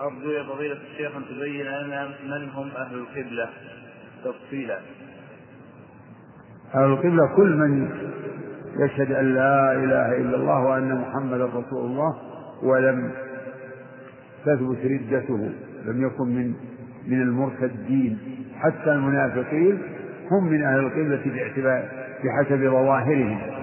أرجو يا فضيلة الشيخ أن تبين لنا من هم أهل القبلة تفصيلا. أهل القبلة كل من يشهد أن لا إله إلا الله وأن محمدا رسول الله ولم تثبت ردته، لم يكن من المرتدين، حتى المنافقين هم من أهل القبلة بحسب ظواهرهم،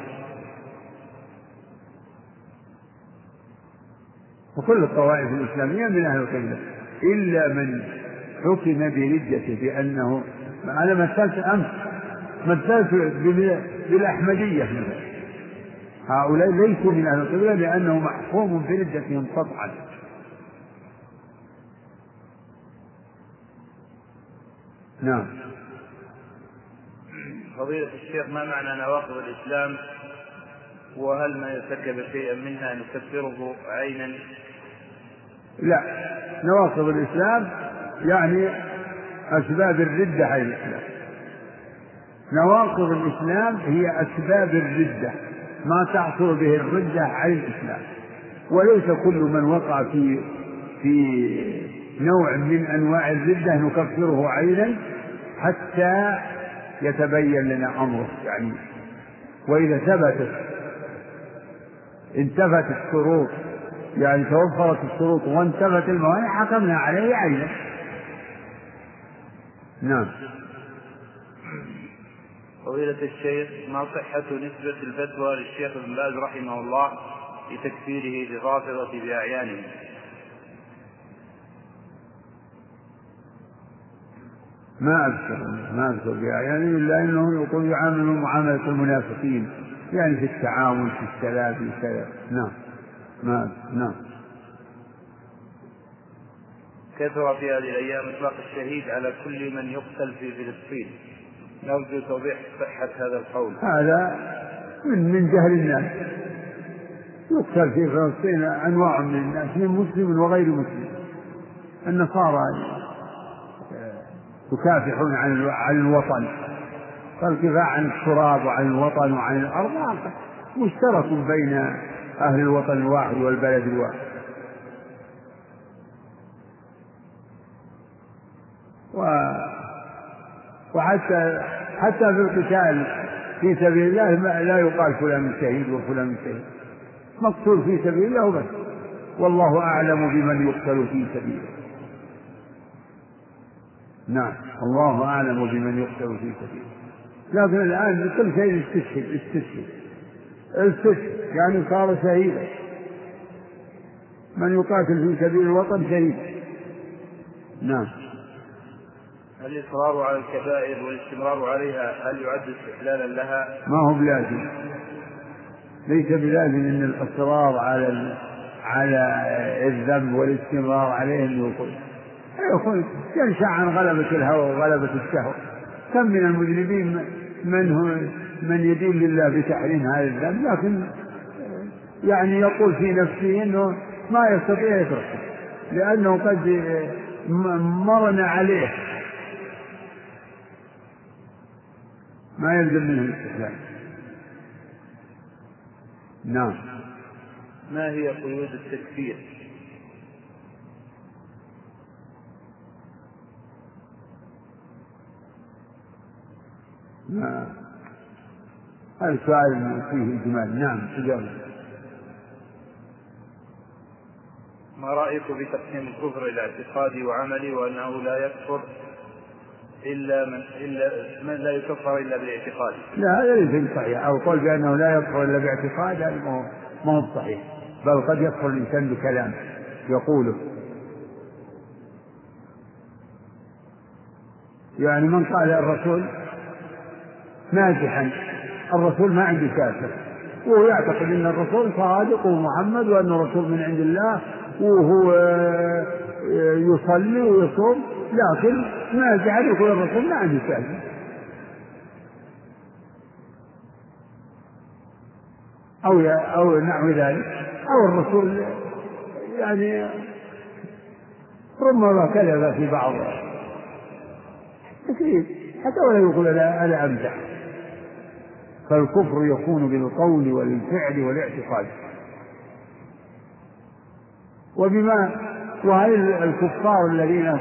وكل الطوائف الإسلامية من أهل القبلة إلا من حكم بردته بأنه أنا مثلت أمس مثلت بالأحمدية، هؤلاء ليسوا من أهل القبلة لأنه محكوم بردتهم قطعا. نعم. فضيلة الشيخ، ما معنى نواقض الإسلام؟ وهل ما يرتكب شيئا منها نكفره عينا؟ لا، نواقض الإسلام يعني أسباب الردة عن الإسلام. نواقض الإسلام هي أسباب الردة، ما تحصل به الردة عن الإسلام، وليس كل من وقع في نوع من أنواع الردة نكفره عينا حتى يتبين لنا أمره، يعني وإذا ثبتت انتفت الشروط، يعني توفرت الشروط وانتفت الموانع حكمنا عليه عينا. نعم. فضيلة الشيخ، ما صحة نسبة الفتوى للشيخ بن باز رحمه الله لتكفيره للرافضة بأعيانه؟ ما أذكر بأعيانه إلا أنه يقول يعاملهم معاملة المنافقين، يعني في التعاون في السلام كذا. نعم. نعم. كثر في هذه الأيام إطلاق الشهيد على كل من يقتل في فلسطين، نرجو توضيح صحة هذا القول. هذا من جهل الناس، يقتل في فلسطين أنواع من الناس، من مسلم وغير مسلم. النصارى تكافحون عن الوطن، فالكفاح عن التراب وعن الوطن وعن الأرض مشترك بين أهل الوطن الواحد والبلد الواحد، وحتى في القتال في سبيل الله لا يقال فلان شهيد وفلان شهيد، مقتول في سبيل الله بس، والله أعلم بمن يقتل في سبيله. نعم، الله أعلم بمن يقتل في سبيله. لكن الآن كل شيء استشهد، يعني صار شهيدا، من يقاتل في سبيل الوطن شهيد. نعم. الإصرار على الكبائر والاستمرار عليها هل يعد استحلالا لها؟ ما هو بلازم، ليس بلازم أن الإصرار على الذنب والاستمرار عليهم يقول ينشأ عن غلبة الهوى وغلبة الشهوة. كم من المذنبين من يدين لله بتحريم هذا الذنب، لكن يعني يقول في نفسه أنه ما يستطيع يتركه لأنه قد مرن عليه، ما يلزم منه الاستحلال. نعم. ما هي قيود التكفير؟ هذا سؤال فيه إجمال. نعم. تجاوز. ما رأيك بتقسيم الكفر إلى اعتقادي وعملي، وأنه لا يكفر إلا من لا يكفر إلا بالاعتقاد؟ لا، هذا ليس صحيح، أو قول بأنه لا يكفر إلا باعتقاد هذا ما هو صحيح، بل قد يكفر الإنسان بكلام يقوله. يعني من قال الرسول ناجحا، الرسول ما عنده كافر، وهو يعتقد أن الرسول صادق ومحمد وأن الرسول من عند الله، وهو يصلي ويصوم، لكن ناجحا يقول الرسول ما عنده كافر. أو نحو ذلك، أو الرسول يعني ربما كذب في بعض أكيد حتى ولا يقول أنا أمزح. فالكفر يكون بالقول والفعل والاعتقاد، وبما وهل الكفار الذين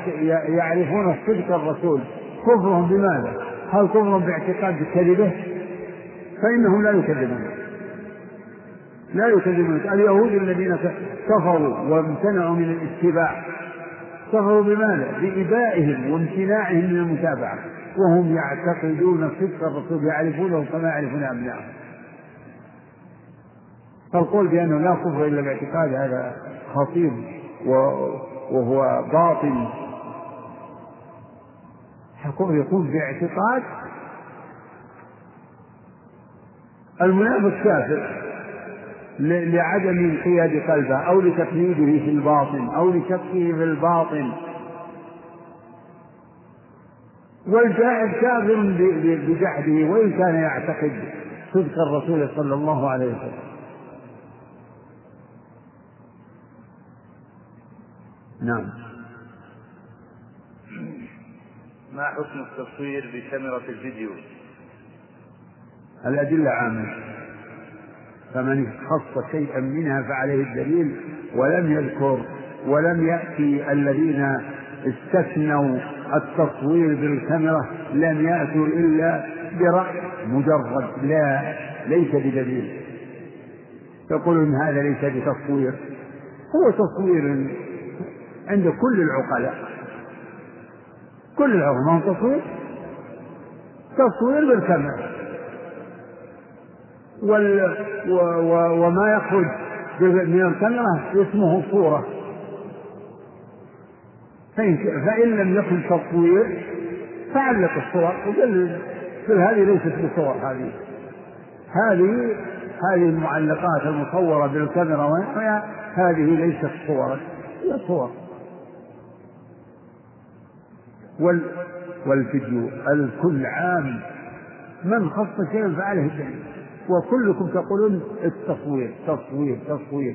يعرفون صدق الرسول كفرهم بماذا؟ هل كفرهم باعتقاد كذبه؟ فإنهم لا يكذبون، لا يكذبون. اليهود الذين كفروا وامتنعوا من الاتباع كفروا بماذا؟ بإبائهم وامتناعهم من المتابعة، وهم يعتقدون صدق الرسول، يعرفونه كما يعرفون أبنائهم. فالقول بأنه لا كفر إلا باعتقاد هذا خطير وهو باطل. الكفر يكون باعتقاد. المنافق الكافر لعدم انقياد قلبه أو لتقييده في الباطن أو لشكه في الباطن، والجاهل كافر بجحده وإن كان يعتقد صدق الرسول صلى الله عليه وسلم. نعم. ما حكم التصوير بكاميرا الفيديو؟ الأدلة عامة، فمن خص شيئا منها فعليه الدليل، ولم يذكر ولم يأتي الذين استثنوا التصوير بالكاميرا، لم يأتوا إلا برأي مجرد، لا ليس بدليل. يقولون هذا ليس بتصوير، هو تصوير عند كل العقلاء، كل العقلاء تصوير بالكاميرا، وما يخرج من الكاميرا اسمه صورة، فإن لم يكن تصوير فعلق الصور وقال هذه ليست بصور، هذه المعلقات المصورة بالكاميرا هذه ليست صورة، هي صور. والفيديو الكل عام، من خص شيئا فعله الدليل، وكلكم تقولون التصوير تصوير تصوير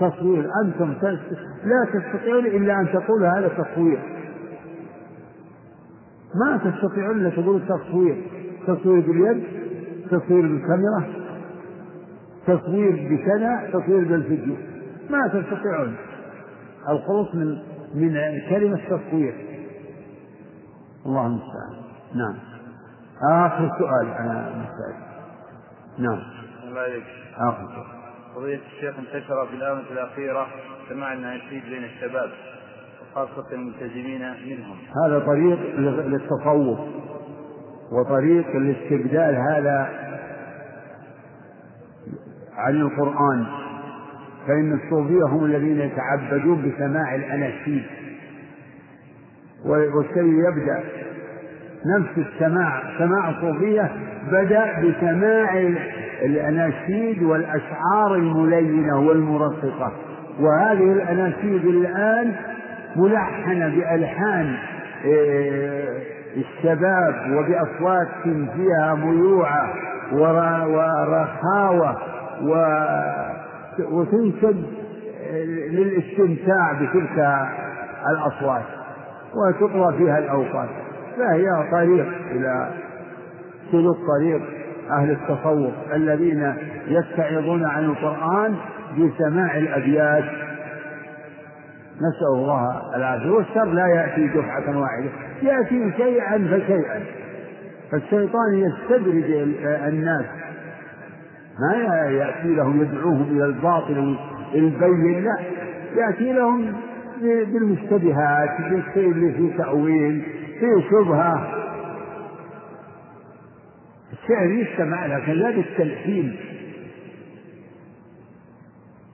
تصوير. أنتم لا تستطيعون إلا أن تقولوا هذا تصوير، ما تستطيعون أن تقولوا تصوير، تصوير باليد، تصوير بالكاميرا، تصوير بكذا، تصوير بالفيديو، ما تستطيعون الخروج من كلمة تصوير. الله المستعان. نعم. آخر سؤال أنا مستعد. نعم. الله يجزيك. آخر سؤال. قضية الشيخ انتشر في الآونة الأخيرة سماع النشيد بين الشباب وخاصة الملتزمين منهم. هذا طريق للتصوف وطريق للاستبدال هذا عن القرآن، فإن الصوفية هم الذين يتعبدون بسماع الأناشيد، والشيء يبدأ نفس السماع، سماع الصوفية بدأ بسماع الأناشيد والأشعار الملينة والمرققة، وهذه الأناشيد الآن ملحنة بألحان الشباب وبأصوات فيها ميوعة ورخاوة وتنسب للاستمتاع بتلك الأصوات وتقوى فيها الأوقات، فهي طريق إلى سلوك طريق أهل التصوف الذين يستعظون عن القرآن بسماع الأبيات. نسأل الله العافية. والشر لا يأتي دفعة واحدة، يأتي شيئا فشيئا، فالشيطان يستدرج الناس، ما يأتي لهم يدعوهم إلى الباطل البين، لا يأتي لهم بالمشتبهات، بالشيء اللي فيه تأويل، فيه شبهة. الشعر يستمع لكن لا بالتلحين،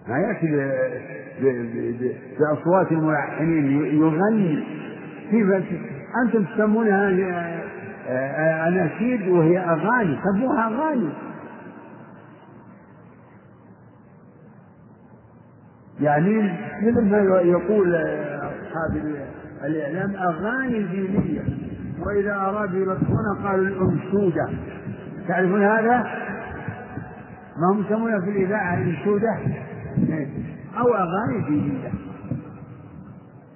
ما يأتي بأصوات الملحنين يغني. أنتم تسمونها أناشيد وهي أغاني، سموها أغاني، يعني مثلما يقول أصحاب الإعلام أغاني دينية، وإذا أرادوا يلقون قالوا الأنشودة. تعرفون هذا؟ ما هم يسمونها في الإذاعة الأنشودة أو أغاني دينية.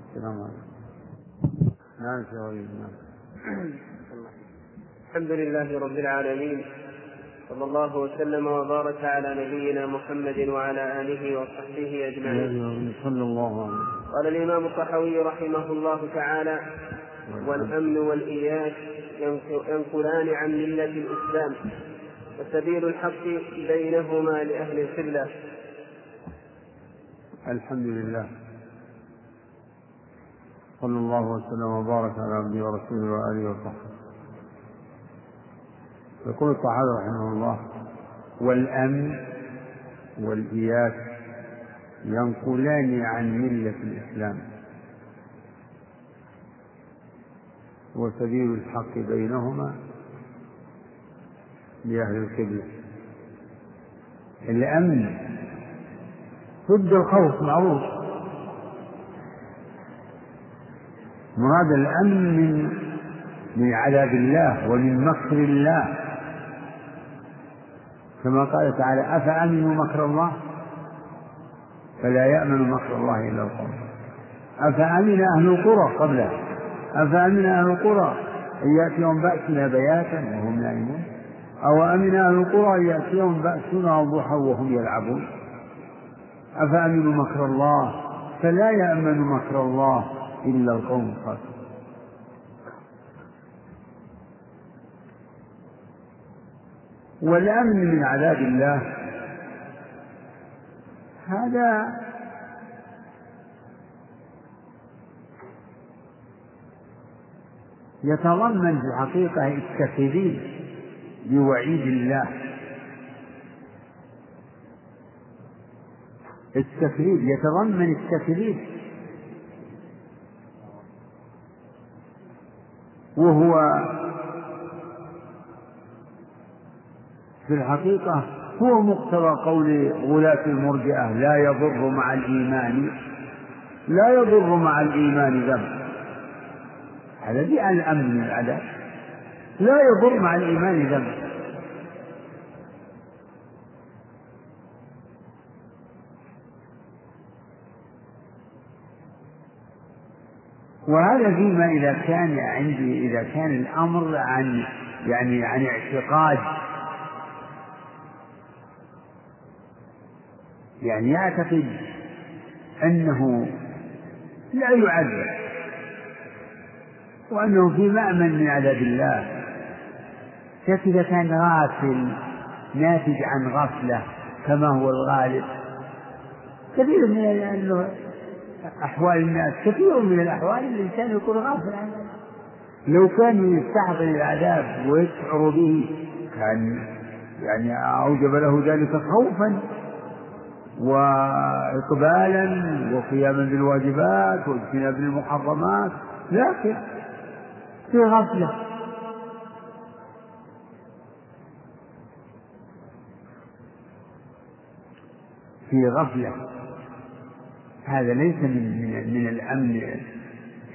السلام عليكم. نعم. الحمد لله رب العالمين، صلى الله وسلم وبارك على نبينا محمد وعلى آله وصحبه أجمعين. قال الإمام الطحاوي رحمه الله تعالى: والأمن والإياس ينقلان عن ملة الإسلام، وسبيل الحق بينهما لأهل الخلة. الحمد لله، صلى الله وسلم وبارك على عبده ورسوله وآله وصحبه. يقول الطحاوي رحمه الله: والأمن والإياس ينقلان عن ملة الإسلام، وسبيل الحق بينهما لأهل القبلة. الأمن ضد الخوف معروف، مراد الأمن من عذاب الله ومن مكر الله، كما قال تعالى: أفأمنوا مكر الله فلا يأمن مكر الله إلا القوم. أفأمن أهل القرى قبله، أفأمن أهل القرى أن يأتيهم بأسنا بياتا وهم نائمون، أو أمن أهل القرى أن يأتيهم بأسنا ضحى وهم يلعبون. أفأمنوا مكر الله فلا يأمن مكر الله إلا القوم الخاسرون. والأمن من عذاب الله هذا يتضمن في الحقيقة التكذيب بوعيد الله، التكذيب يتضمن التكذيب، وهو في الحقيقة هو مقتضى قول غلاة المرجئة: لا يضر مع الإيمان، لا يضر مع الإيمان ذنب. هذا دي الأمن من العذاب، لا يضر مع الإيمان ذنب. وهذا فيما إذا كان الأمر عن اعتقاد، يعني يعتقد أنه لا يعذب وأنه في مأمن من عذاب الله، فإذا كان غافل ناتج عن غفلة كما هو الغالب. كثير من أحوال الناس، كثير من الأحوال الإنسان يكون غافل عنه. لو كان يستحضر العذاب ويشعر به كان أوجب له ذلك خوفا وإقبالا وقياما بالواجبات واجتنابا بالمحرمات، لكن في غفلة. في غفلة هذا ليس من الأمن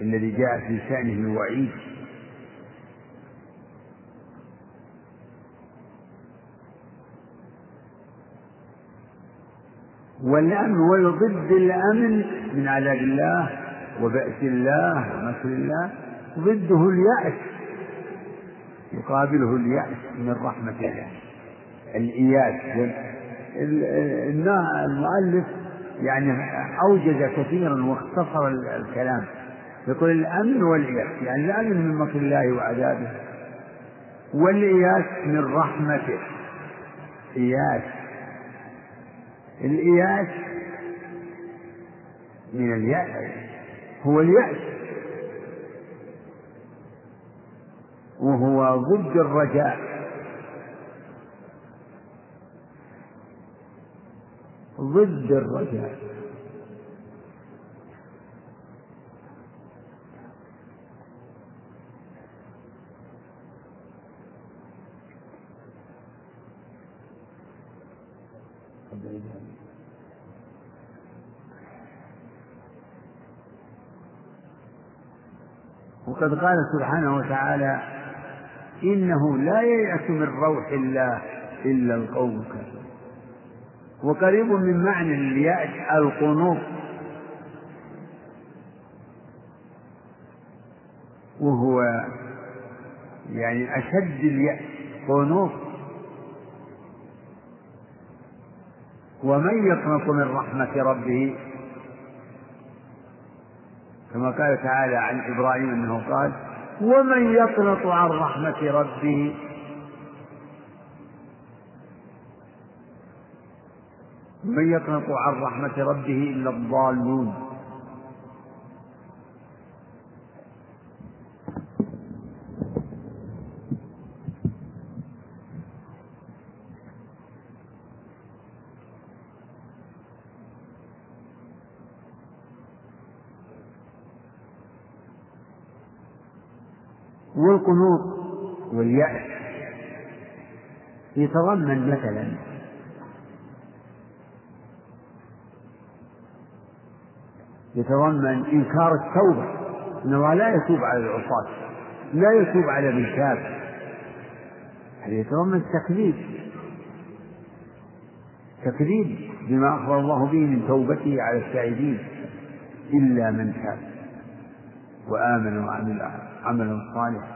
الذي جاء في شأنه الوعيد. والأمن وضد الأمن من عذاب الله وبأس الله ومكر الله ضده اليأس، يقابله اليأس من رحمة الله، الإياس. المؤلف أوجز كثيرا واختصر الكلام، يقول: الأمن والإياس، يعني الأمن من مكر الله وعذابه، والإياس من رحمته. إياس الإياس من اليأس، هو اليأس وهو ضد الرجاء، ضد الرجاء. وقد قال سبحانه وتعالى: إنه لا ييأس من روح الله إلا القوم الكافرون. وقريب من معنى اليأس القنوط، وهو أشد اليأس، قنوط ومن يقنط من رحمة ربه كما قال تعالى عن إبراهيم أنه قال ومن يقنط عن رحمة ربه. من يقنط عن رحمة ربه إلا الضالون. والقنوط واليأس يتضمن مثلا يتضمن إنكار التوبة، إنه لا يتوب على العصاة، لا يتوب على من تاب، هذا يتضمن التكذيب، تكذيب بما أخبر الله به من توبته على السائلين إلا من تاب وآمن وعمل عملا صالحا.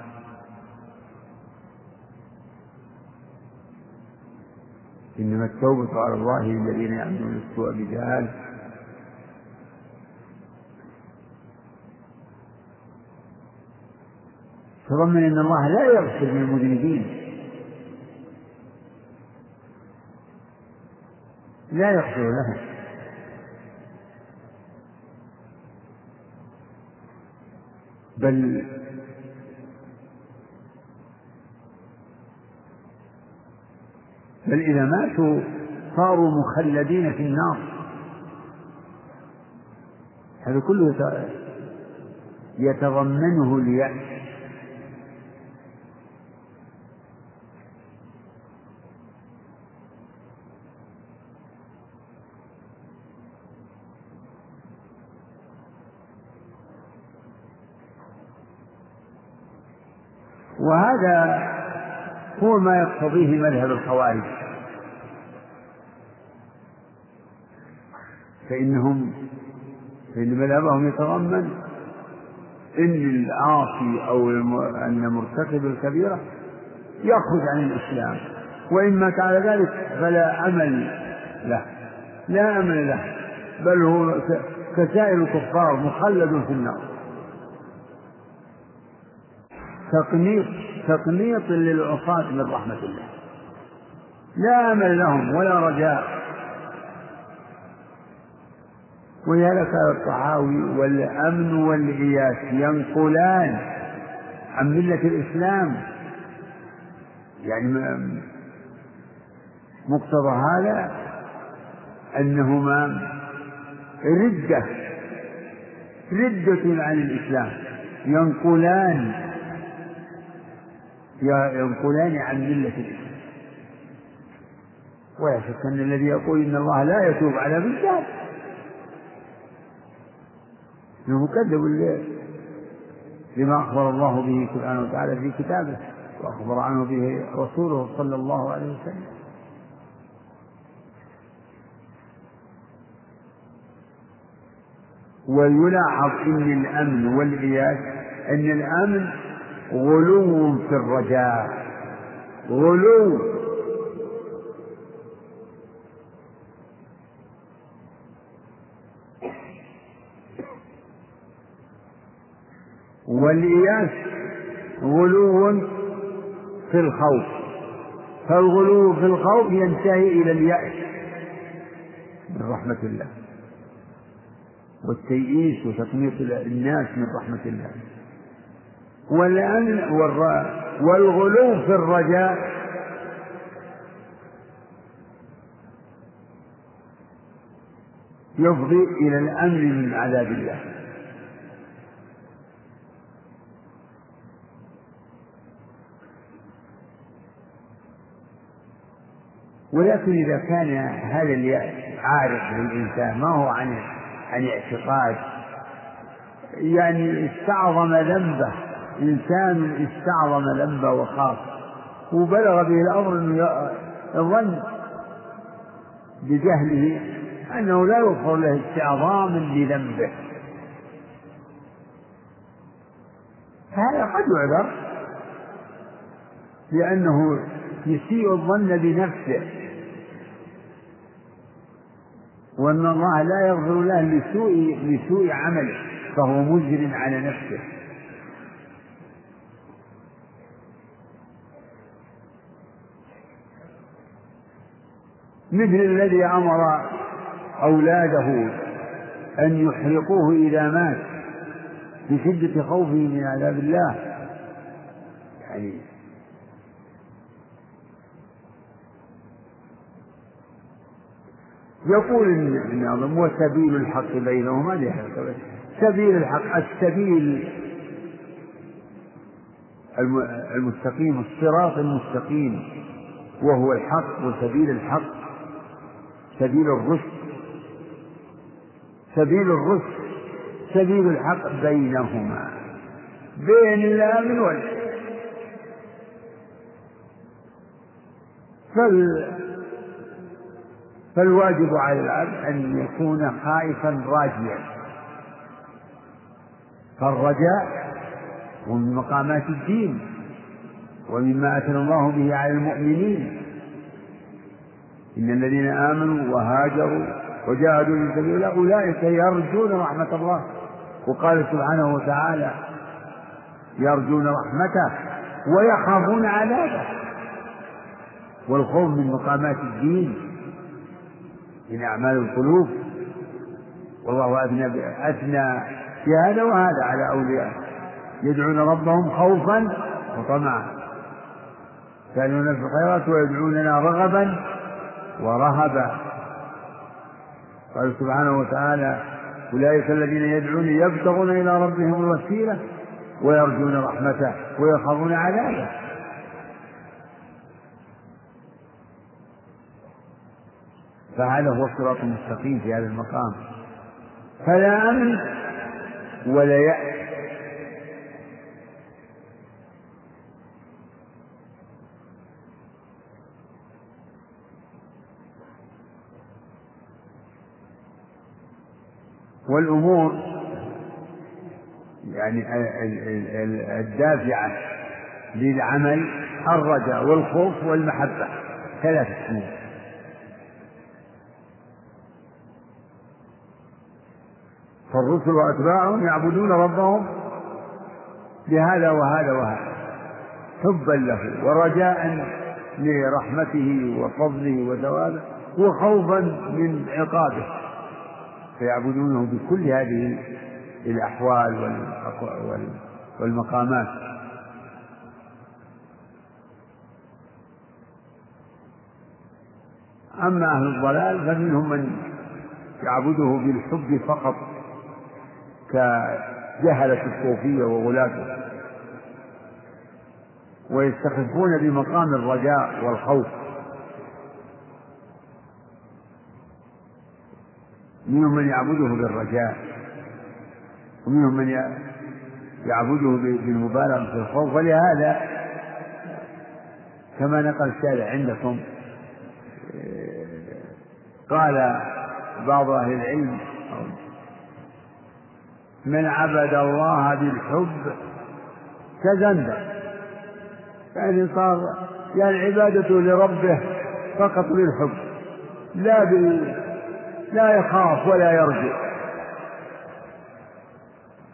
إنما التوبة على الله الذين يعملون السوء بجهالة. تضمن أن الله لا يغفر من المذنبين، لا يغفر لهم، بل إذا ماتوا صاروا مخلدين في النار. هذا كله يتضمنه اليأس. وهذا هو ما يقتضيه مذهب الخوارج، فإن مذهبهم يتضمن إن العاصي أو أن مرتكب الكبيرة يخرج عن الإسلام، وإن مات على ذلك فلا أمل له، لا أمل له، بل هو كسائر الكفار مخلد في النار. تقنيط للعصاة من رحمة الله، لا أمل لهم ولا رجاء. ولذلك الطحاوي والأمن والإياس ينقلان عن ملة الإسلام، يعني مقتضى هذا أنهما ردة عن الإسلام، ينقلان عن ملة الإسلام. ولا شك أن الذي يقول إن الله لا يتوب على من تاب إنه مكذب لما أخبر الله به سبحانه وتعالى في كتابه وأخبر عنه به رسوله صلى الله عليه وسلم. ويلاحظ إن الأمن والعياذ أن الأمن غلو في الرجاء، غلو، والإياس غلو في الخوف، فالغلو في الخوف ينتهي إلى اليأس من رحمة الله والتيئيس وتقنيط الناس من رحمة الله. والغلو في الرجاء يفضي إلى الأمن من عذاب الله. ولكن إذا كان هذا اليأس عارض للإنسان، ما هو عن اعتقاد، يعني استعظم ذنبه، إنسان استعظم ذنبه وخاف وبلغ به الأمر الظن بجهله أنه لا يغفر له استعظاما لذنبه، فهذا قد يعذر لأنه يسيء الظن بنفسه وأن الله لا يغفر له لسوء عمله، فهو مجرم على نفسه. مثل الذي أمر أولاده أن يحرقوه إذا مات بشدة خوفه من عذاب الله، يعني يقول الناظم: وسبيل الحق بينهما ليحرق. سبيل الحق، السبيل المستقيم، الصراط المستقيم وهو الحق، وسبيل الحق سبيل الرشد، سبيل الرشد سبيل الحق بينهما، بين اللام والالف. فالواجب على العبد أن يكون خائفا راجيا، فالرجاء ومن مقامات الدين ومما أثنى الله به على المؤمنين: إن الذين آمنوا وهاجروا وجاهدوا في سبيل الله أولئك يرجون رحمة الله. وقال سبحانه وتعالى: يرجون رحمته ويخافون عذابه. والخوف من مقامات الدين، من أعمال القلوب، والله أثنى في هذا وهذا على أولياء يدعون ربهم خوفا وطمعا، يسألون في الخيرات ويدعوننا رغبا ورهبا. قال سبحانه وتعالى: أولئك الذين يدعون يبتغون إلى ربهم الوسيلة ويرجون رحمته ويخافون عذابه. فهذا هو الصراط المستقيم في هذا المقام، فلا أمن ولا يأس. والأمور يعني الدافعة للعمل: الرجاء والخوف والمحبة، ثلاثة أمور. فالرسل وأتباعهم يعبدون ربهم بهذا وهذا وهذا، حبا له ورجاء لرحمته وفضله وثوابه، وخوفا من عقابه، فيعبدونه بكل هذه الأحوال والمقامات. أما أهل الضلال فمنهم من يعبده بالحب فقط، كجهلة الصوفية وغلاته، ويستخفون بمقام الرجاء والخوف. منهم من يعبده بالرجاء، ومنهم من يعبده بالمبالغة في الخوف. ولهذا كما نقل الشارع عندكم، قال بعض أهل العلم: من عبد الله بالحب كزندق، يعني صار يعني عبادته لربه فقط بالحب، لا يخاف ولا يرجع.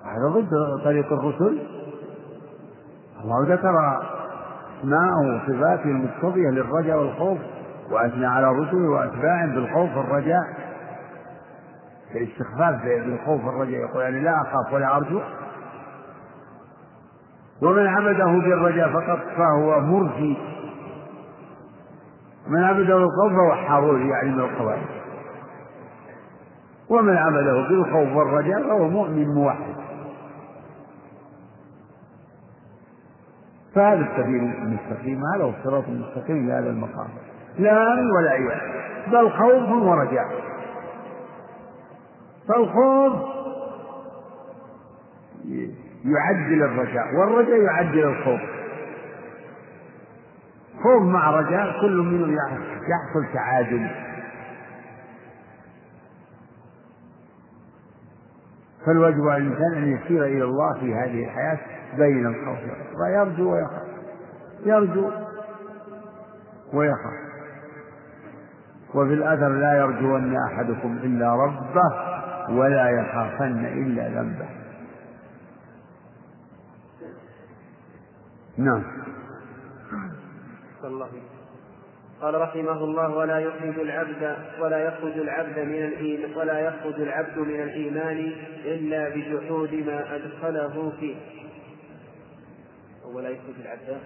هذا ضد طريق الرسل. الله ذكر اسماءه وصفاته المقتضية للرجاء والخوف، وأثنى على رسله وأتباعهم بالخوف والرجاء. الاستخفاف بالخوف والرجاء، يقول: يعني لا أخاف ولا أرجع. ومن عبده بالرجاء فقط فهو مرجي، من عبده بالخوف فهو حروري، يعني من الخوارج. ومن عمله بالخوف والرجاء فهو مؤمن موحد. فهذا السبيل المستقيم، هذا هو الصراط المستقيم لهذا المقام، لا أمن ولا يأس، بل خوف ورجاء. فالخوف يعدل الرجاء، والرجاء يعدل الخوف، خوف مع رجاء كل منهم يحصل تعادل. فالواجب على الإنسان أن يسير إلى الله في هذه الحياة بين الخوف ويرجو ويخاف، يرجو ويخاف. وفي الأثر لا يرجون أحدكم إلا ربه ولا يخافن إلا ذنبه. نعم. قال رحمه الله: ولا يخرج العبد من الإيمان إلا بجحود ما أدخله فيه. ولا يخرج العبد.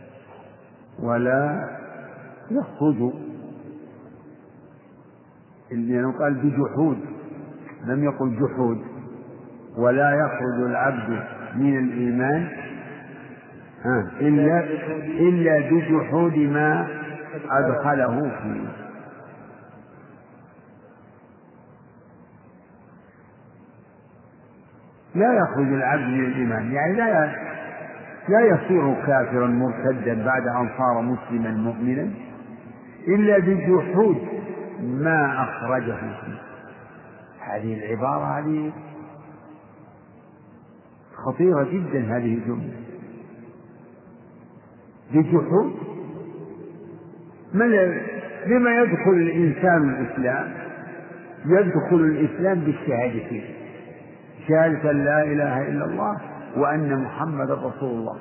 ولا يخرج، لأنه قال بجحود لم يقل جحود. ولا يخرج العبد من الإيمان إلا بجحود ما أدخله فيه. لا يخرج العبد من الإيمان يعني لا يصير كافرا مرتدا بعد أن صار مسلما مؤمنا إلا بجحود ما أخرجه فيه. هذه العبارة هذه خطيرة جدا، هذه الجملة بجحود. لما يدخل الإنسان الإسلام؟ يدخل الإسلام بالشهادتين: شهادة لا إله إلا الله وأن محمد رسول الله.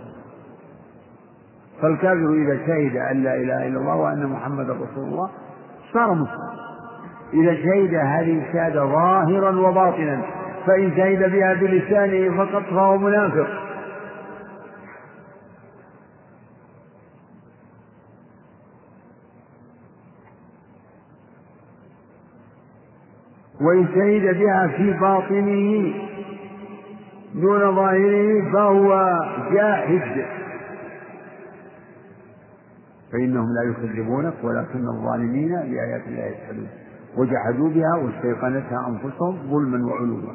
فالكافر إذا شهد أن لا إله إلا الله وأن محمد رسول الله صار مسلم، إذا شهد هذه الشهادة ظاهرا وباطنا. فإن شهد بها بلسانه فقط فهو منافق. وإن شهد بها في باطنه دون ظاهره فهو جاحد. فإنهم لا يكذبونك ولكن الظالمين بآيات الله يجحدون، وجحدوا بها واستيقنتها أنفسهم ظلما وعلوا.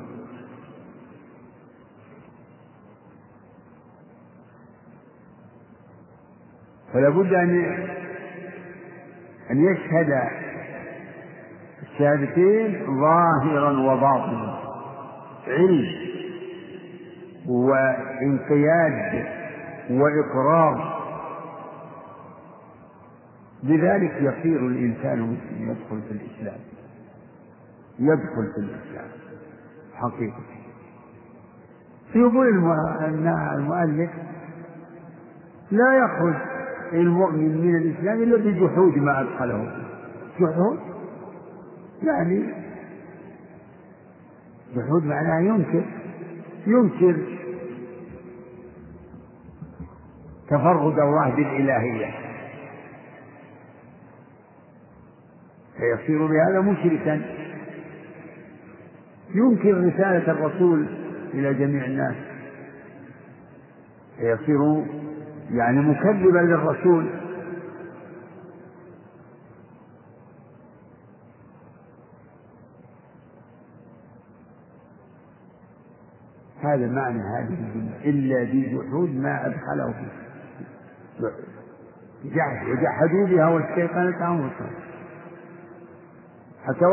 فلا بد أن يشهد الشهادتين ظاهرا وباطنا، علم وانقياد وإقرار، لذلك يصير الإنسان مسلم يدخل في الإسلام حقيقة. يقول المؤلف: لا يخرج المؤمن من الإسلام إلا بجحود ما أدخله. جحود يعني جحود معناه ينكر تفرد الله بالإلهية، فيصير بهذا مشركا، ينكر رسالة الرسول إلى جميع الناس، فيصير يعني مكذبا للرسول. هذا معنى هذه الجملة: إلا بجحود ما أدخله فيه، وجحدوا بها واستيقنتها أنفسهم. حتى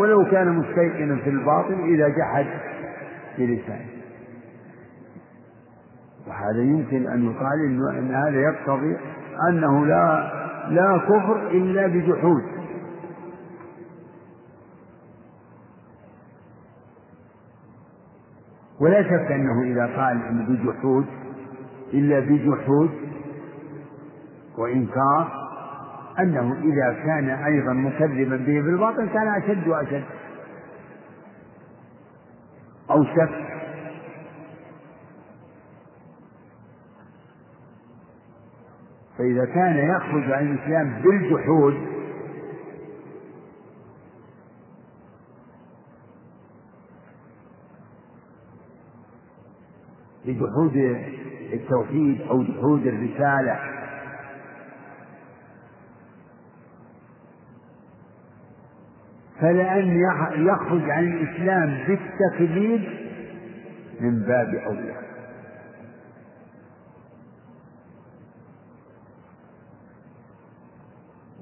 ولو كان مستيقنا في الباطل إذا جحد بلسانه. وهذا يمكن أن يقال أن هذا يقتضي أنه لا كفر إلا بجحود. ولا شك أنه إذا قال إن بجحود إلا بجحود وإنكار، أنه إذا كان أيضا مكذبا به بالباطل كان أشد وأشد أو شك. فإذا كان يخرج عن الإسلام بالجحود بجحود التوحيد أو جحود الرسالة، فلأن يخرج عن الإسلام بالتكذيب من باب أولى.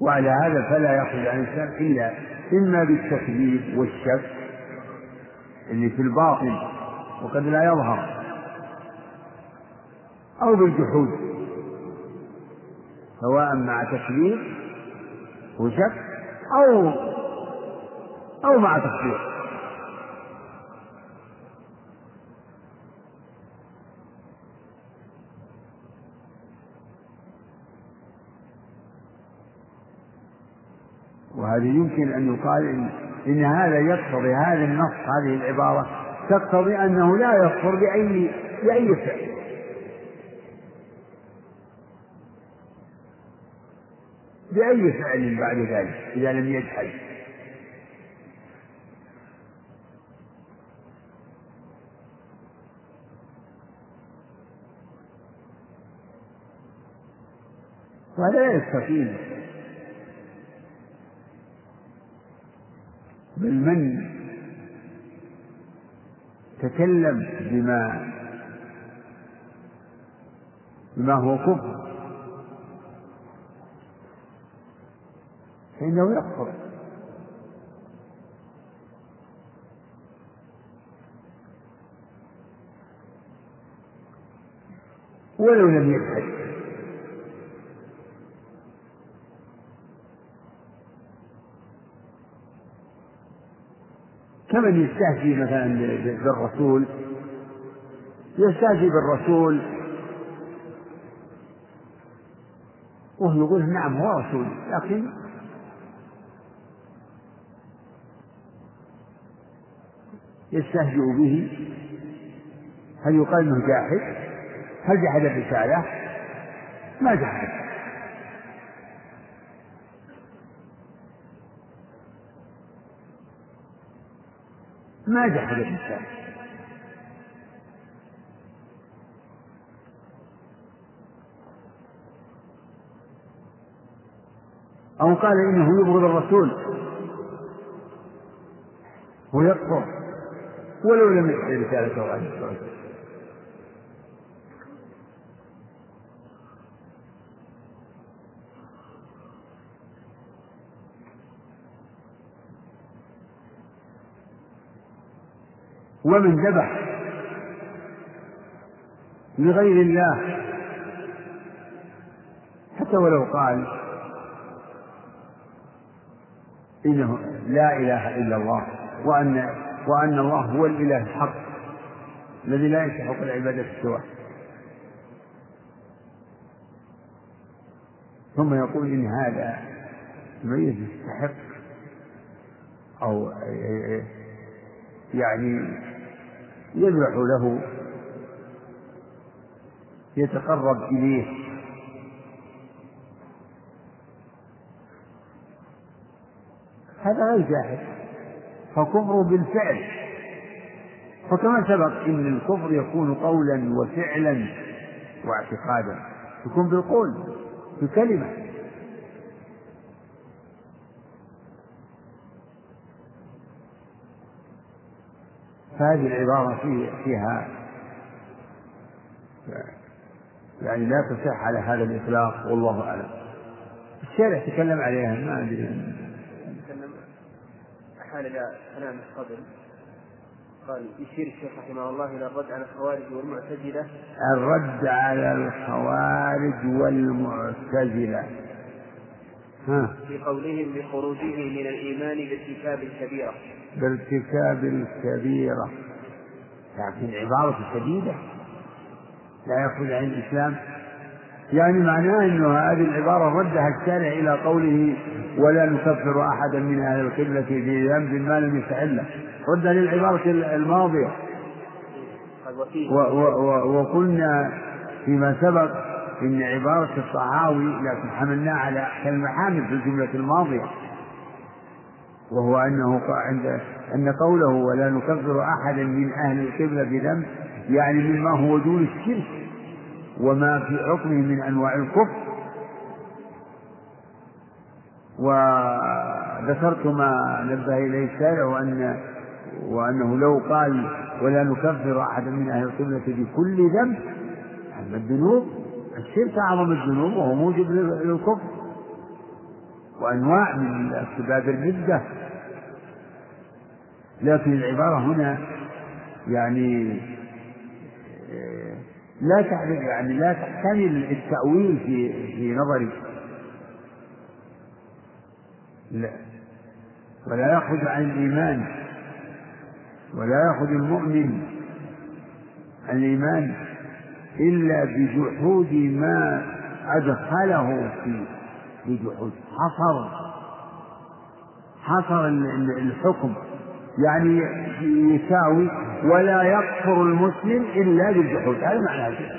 وعلى هذا فلا يخرج عن الإسلام إلا إما بالتكذيب والشك اللي في الباطن وقد لا يظهر، أو بالجحود سواء مع تكذيب وشك أو مع تكبير. وهذا يمكن أن يقال إن هذا يقتضي، هذا النص هذه العبارة تقتضي أنه لا يكفر بأي فعل، بأي فعل بعد ذلك إذا لم يجحد. ولا يستقيم، بل من تكلم بما هو كفر فإنه يكفر. ولو لم يجحد، كمن يستهزئ مثلا بالرسول، يستهزئ بالرسول وهو يقول نعم هو رسول، لكن يستهزئ به، هل يقال انه جاحد؟ هل جحد الرسالة؟ ما جحد. ما جحد الإنسان، أو قال إنه يبغض الرسول ويكفر ولو لم يحل رسالته عليه الصلاة والسلام. ومن ذبح لغير الله حتى ولو قال إنه لا إله إلا الله وأن الله هو الإله الحق الذي لا يستحق العبادة سواه، ثم يقول إن هذا ليس يستحق أو يعني يذبح له، يتقرب إليه، هذا غير جاحد، فكفر بالفعل. فكما سبق إن الكفر يكون قولا وفعلا واعتقادا، يكون بالقول بكلمة، فهذه العبارة فيها يعني لا تصح على هذا الإطلاق، والله أعلم. الشارع تكلم عليها، ما أدري. تكلم حال كلام الصدر، قال يشير الشيخ رحمه الله إلى الرد على الخوارج والمعتزلة. الرد على الخوارج والمعتزلة في قولهم بخروجه من الإيمان بارتكاب الكبيرة، بارتكاب الكبيرة، لكن عبارة شديدة لا يخرج عن الإسلام، يعني معناه أن هذه العبارة ردها الشارع إلى قوله ولا نكفر أحدا من أهل القبلة بذنب ما لم يستحله، ردها للعبارة الماضية. وقلنا فيما سبق إن عبارة الصحاوي لكن حملناه على كالمحامل في الجملة الماضية، وهو أنه عند أن قوله ولا نكفر أحدا من أهل القبلة بذنب يعني مما هو دون الشرك وما في حكمه من أنواع الكفر. وذكرت ما نبه إليه الشارع وأنه لو قال ولا نكفر أحدا من أهل القبلة بكل ذنب، أما الذنوب الشرك أعظم الذنوب وهو موجب للكفر، وأنواع من أسباب الردة، لكن العبارة هنا يعني لا تحتمل التأويل في نظري. لا ولا يخرج عن الإيمان، ولا يخرج المؤمن عن الإيمان إلا بجحود ما أدخله فيه، بجحود حصر الحكم، يعني يساوي. ولا يكفر المسلم إلا بالجحود، هذا معنى هذه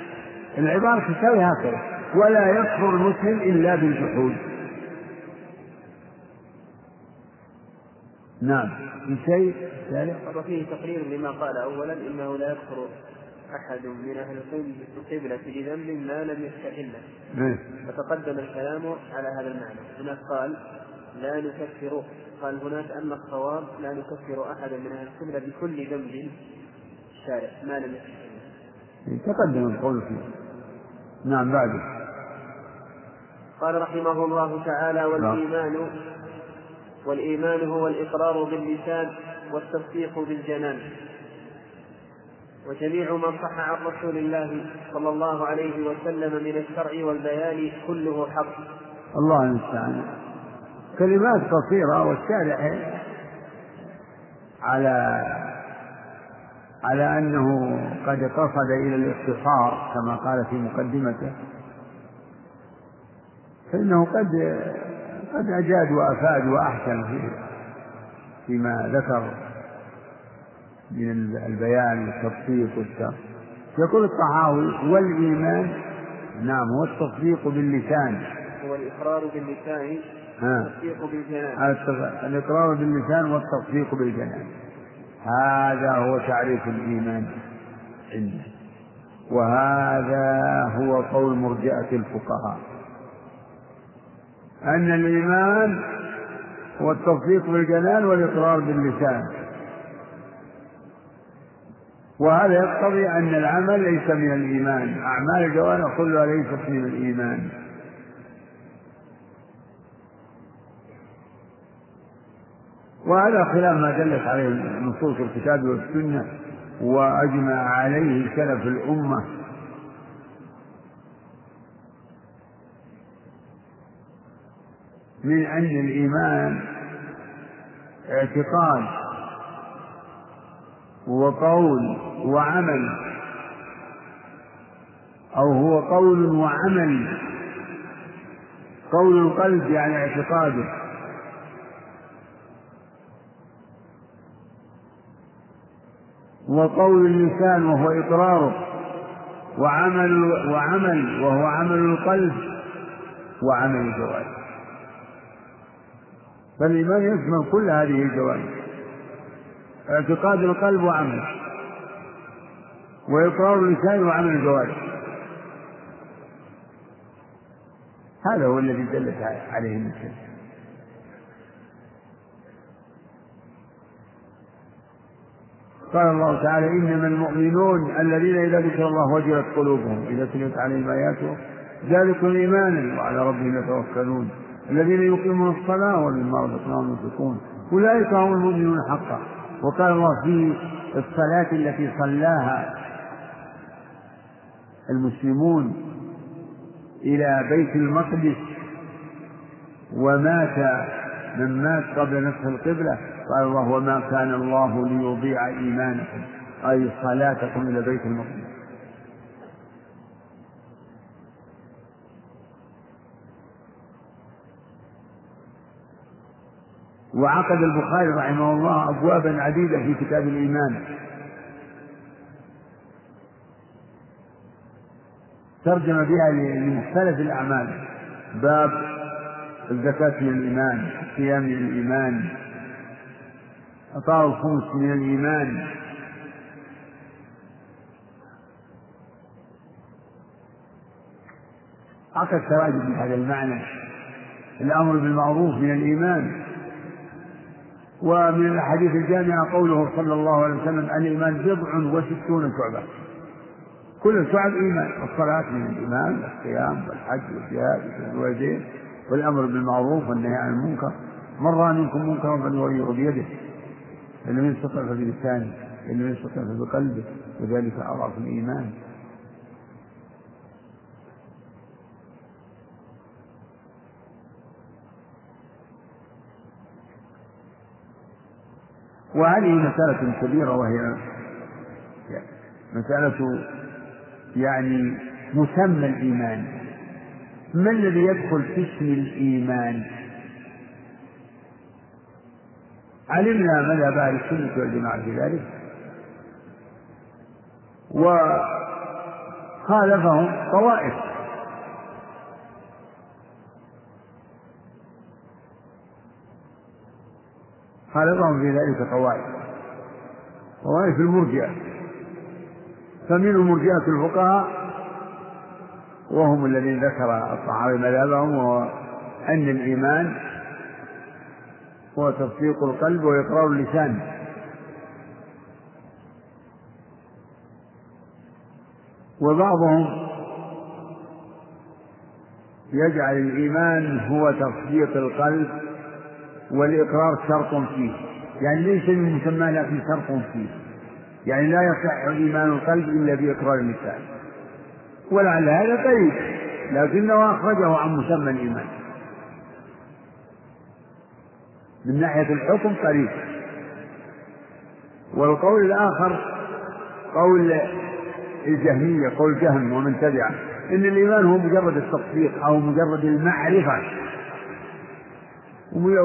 العبارة تساوي هكذا، ولا يكفر المسلم إلا بالجحود. نعم. من شيء ثالث وفيه تقرير لما قال أولا إنه لا يكفر أحد من أهل القبلة لذنب ما لم يستحله، فتقدم الكلام على هذا المعنى. هناك قال لا نكفره، قال هناك أن الصواب لا نكفر أحدا من أهل القبلة بكل ذنب شارع ما لم يستحله، تقدم القول فيه. نعم. بعده قال رحمه الله تعالى والإيمان هو الإقرار باللسان والتصديق بالجنان، وجميع ما صح عن رسول الله صلى الله عليه وسلم من الشرع والبيان كله حق. الله المستعان. كلمات قصيرة والشارع على أنه قد قصد إلى الاختصار كما قال في مقدمته، فإنه قد أجاد وأفاد وأحسن فيما ذكر من البيان والتصديق والشرح. يقول الطحاوي والإيمان نعم هو التصديق باللسان، هو الإقرار باللسان والتصديق بالجنان، الإقرار باللسان والتصديق بالجنان، هذا هو تعريف الإيمان عندنا، وهذا هو قول مرجئة الفقهاء، أن الإيمان هو التصديق بالجنان والإقرار باللسان، وهذا يقتضي أن العمل ليس من الإيمان، أعمال الجوارح كلها ليست من الإيمان. وهذا خلاف ما دلت عليه نصوص الكتاب والسنة وأجمع عليه سلف الأمة، من أن الإيمان اعتقاد وقول وعمل، أو هو قول وعمل، قول القلب يعني اعتقاده، وقول اللسان وهو إقراره، وعمل وهو عمل القلب وعمل الجوارح. فالإيمان يشمل كل هذه الجوانب، اعتقاد القلب وعمله، وإقرار اللسان وعمل الجوارح، هذا هو الذي دلت عليه النصوص. قال الله تعالى إنما المؤمنون الذين إذا ذكر الله وجلت قلوبهم إذا تليت عليهم آياته زادتهم إيمانا وعلى ربهم يتوكلون الذين يقيمون الصلاة ومما رزقناهم ينفقون أولئك هم المؤمنون حقا. وقال الله في الصلاة التي صلاها المسلمون إلى بيت المقدس ومات من مات قبل نفس القبلة، قال الله وما كان الله ليضيع إيمانكم أي صلاتكم إلى بيت المقدس. وعقد البخاري رحمه الله أبوابا عديدة في كتاب الإيمان ترجم بها لمختلف الأعمال، باب الزكاة من الإيمان، الصيام من الإيمان، عطاء الخمس من الإيمان، عقد سواد من هذا المعنى، الأمر بالمعروف من الإيمان. ومن الحديث الجامع قوله صلى الله عليه وسلم الإيمان 67 شعبة، كل شعب إيمان، الصلاة من الإيمان، الصيام والحج والجهاد والزواج والأمر بالمعروف والنهي عن المنكر، من رأى منكم منكرا فليغيره بيده، فمن استطاع فبلسانه، فمن استطاع فبقلبه، وذلك أضعف الإيمان. وهذه مسألة كبيرة، وهي مسألة يعني مسمى الإيمان. ما الذي يدخل في اسم الإيمان؟ علمنا مذهب أهل السنة والجماعة في ذلك، وخالفهم طوائف، خالفهم في ذلك طوائف المرجئة. فمنهم مرجئة الفقهاء، وهم الذين ذكر الصحابي مذهبهم، وأن الإيمان هو تصديق القلب وإقرار اللسان، وبعضهم يجعل الإيمان هو تصديق القلب والإقرار شرط فيه، يعني ليس من مسمى لكن شرط فيه، يعني لا يصح إيمان القلب إلا بإقرار اللسان. ولعل هذا قريب، لكنه أخرجه عن مسمى الإيمان من ناحية الحكم قريب. والقول الآخر قول الجهمية، قول جهم ومن تبعه، إن الإيمان هو مجرد التصديق أو مجرد المعرفة،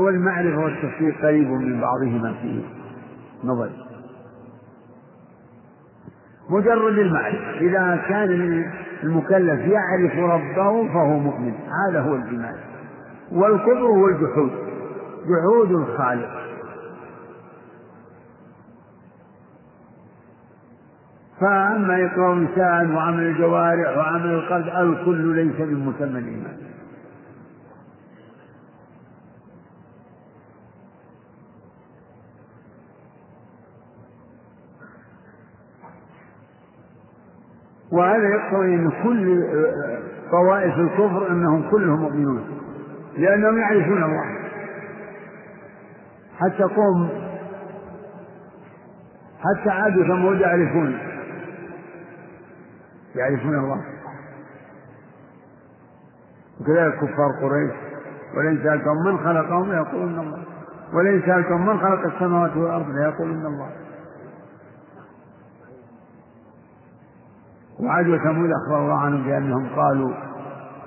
والمعرفة والتصديق قريب من بعضهما فيه نظر. مجرد المعرفة، إذا كان المكلف يعرف ربه فهو مؤمن، هذا هو الإيمان. والكفر هو الجحود، جحود الخالق. فأما إقرار اللسان وعمل الجوارح وعمل القلب، الكل ليس من مسمى الإيمان. وهذا يقتضي أن كل طوائف الكفر أنهم كلهم مؤمنون، لأنهم يعرفون الله. حتى عاد وثمود يعرفون الله، وكذلك كفار قريش، ولئن سألتهم من خلقهم ليقولن الله، ولئن سألتهم من خلق السماوات والأرض ليقولن الله. وعاد وثمود أخبر الله عنهم بأنهم قالوا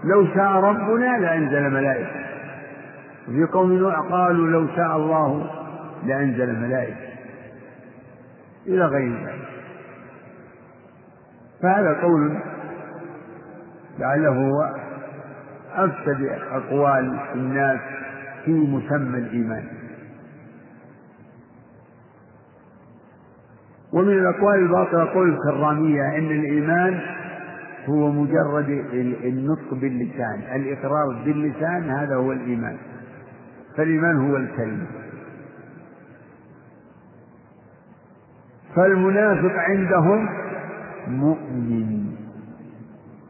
لو شاء ربنا لأنزل ملائكة، وفي قوم نوح قالوا لو شاء الله لأنزل ملائكة، إلى غير ذلك. فهذا قول لعله هو أفسد أقوال الناس في مسمى الإيمان. ومن الأقوال الباطلة قول الكرامية، إن الإيمان هو مجرد النطق باللسان، الإقرار باللسان، هذا هو الإيمان، فالإيمان هو الكلمة. فالمنافق عندهم مؤمن،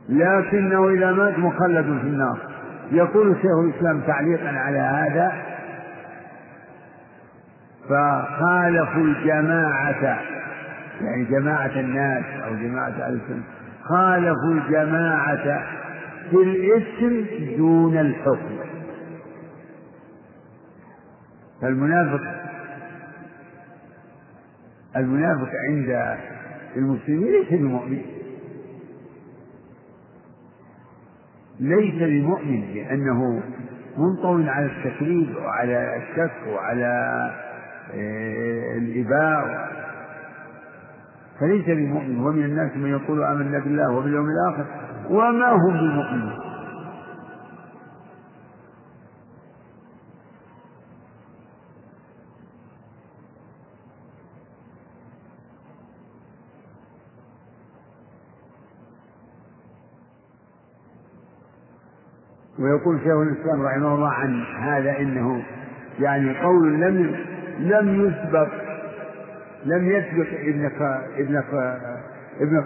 لكنه إذا مات مخلد في النار. يقول شيخ الإسلام تعليقا على هذا: فخالفوا الجماعة، يعني جماعة الناس أو جماعة السنة، خالفوا الجماعة في الاسم دون الحكم. فالمنافق عند المسلمين ليس بمؤمن، لأنه منطوي على التكذيب وعلى الشك وعلى الإباء، فليس بمؤمن. ومن الناس من يقول آمنا بالله وباليوم الآخر وما هم بمؤمنين. ويقول شيخ الإسلام رحمه الله عن هذا إنه يعني قول لم يسبق ابن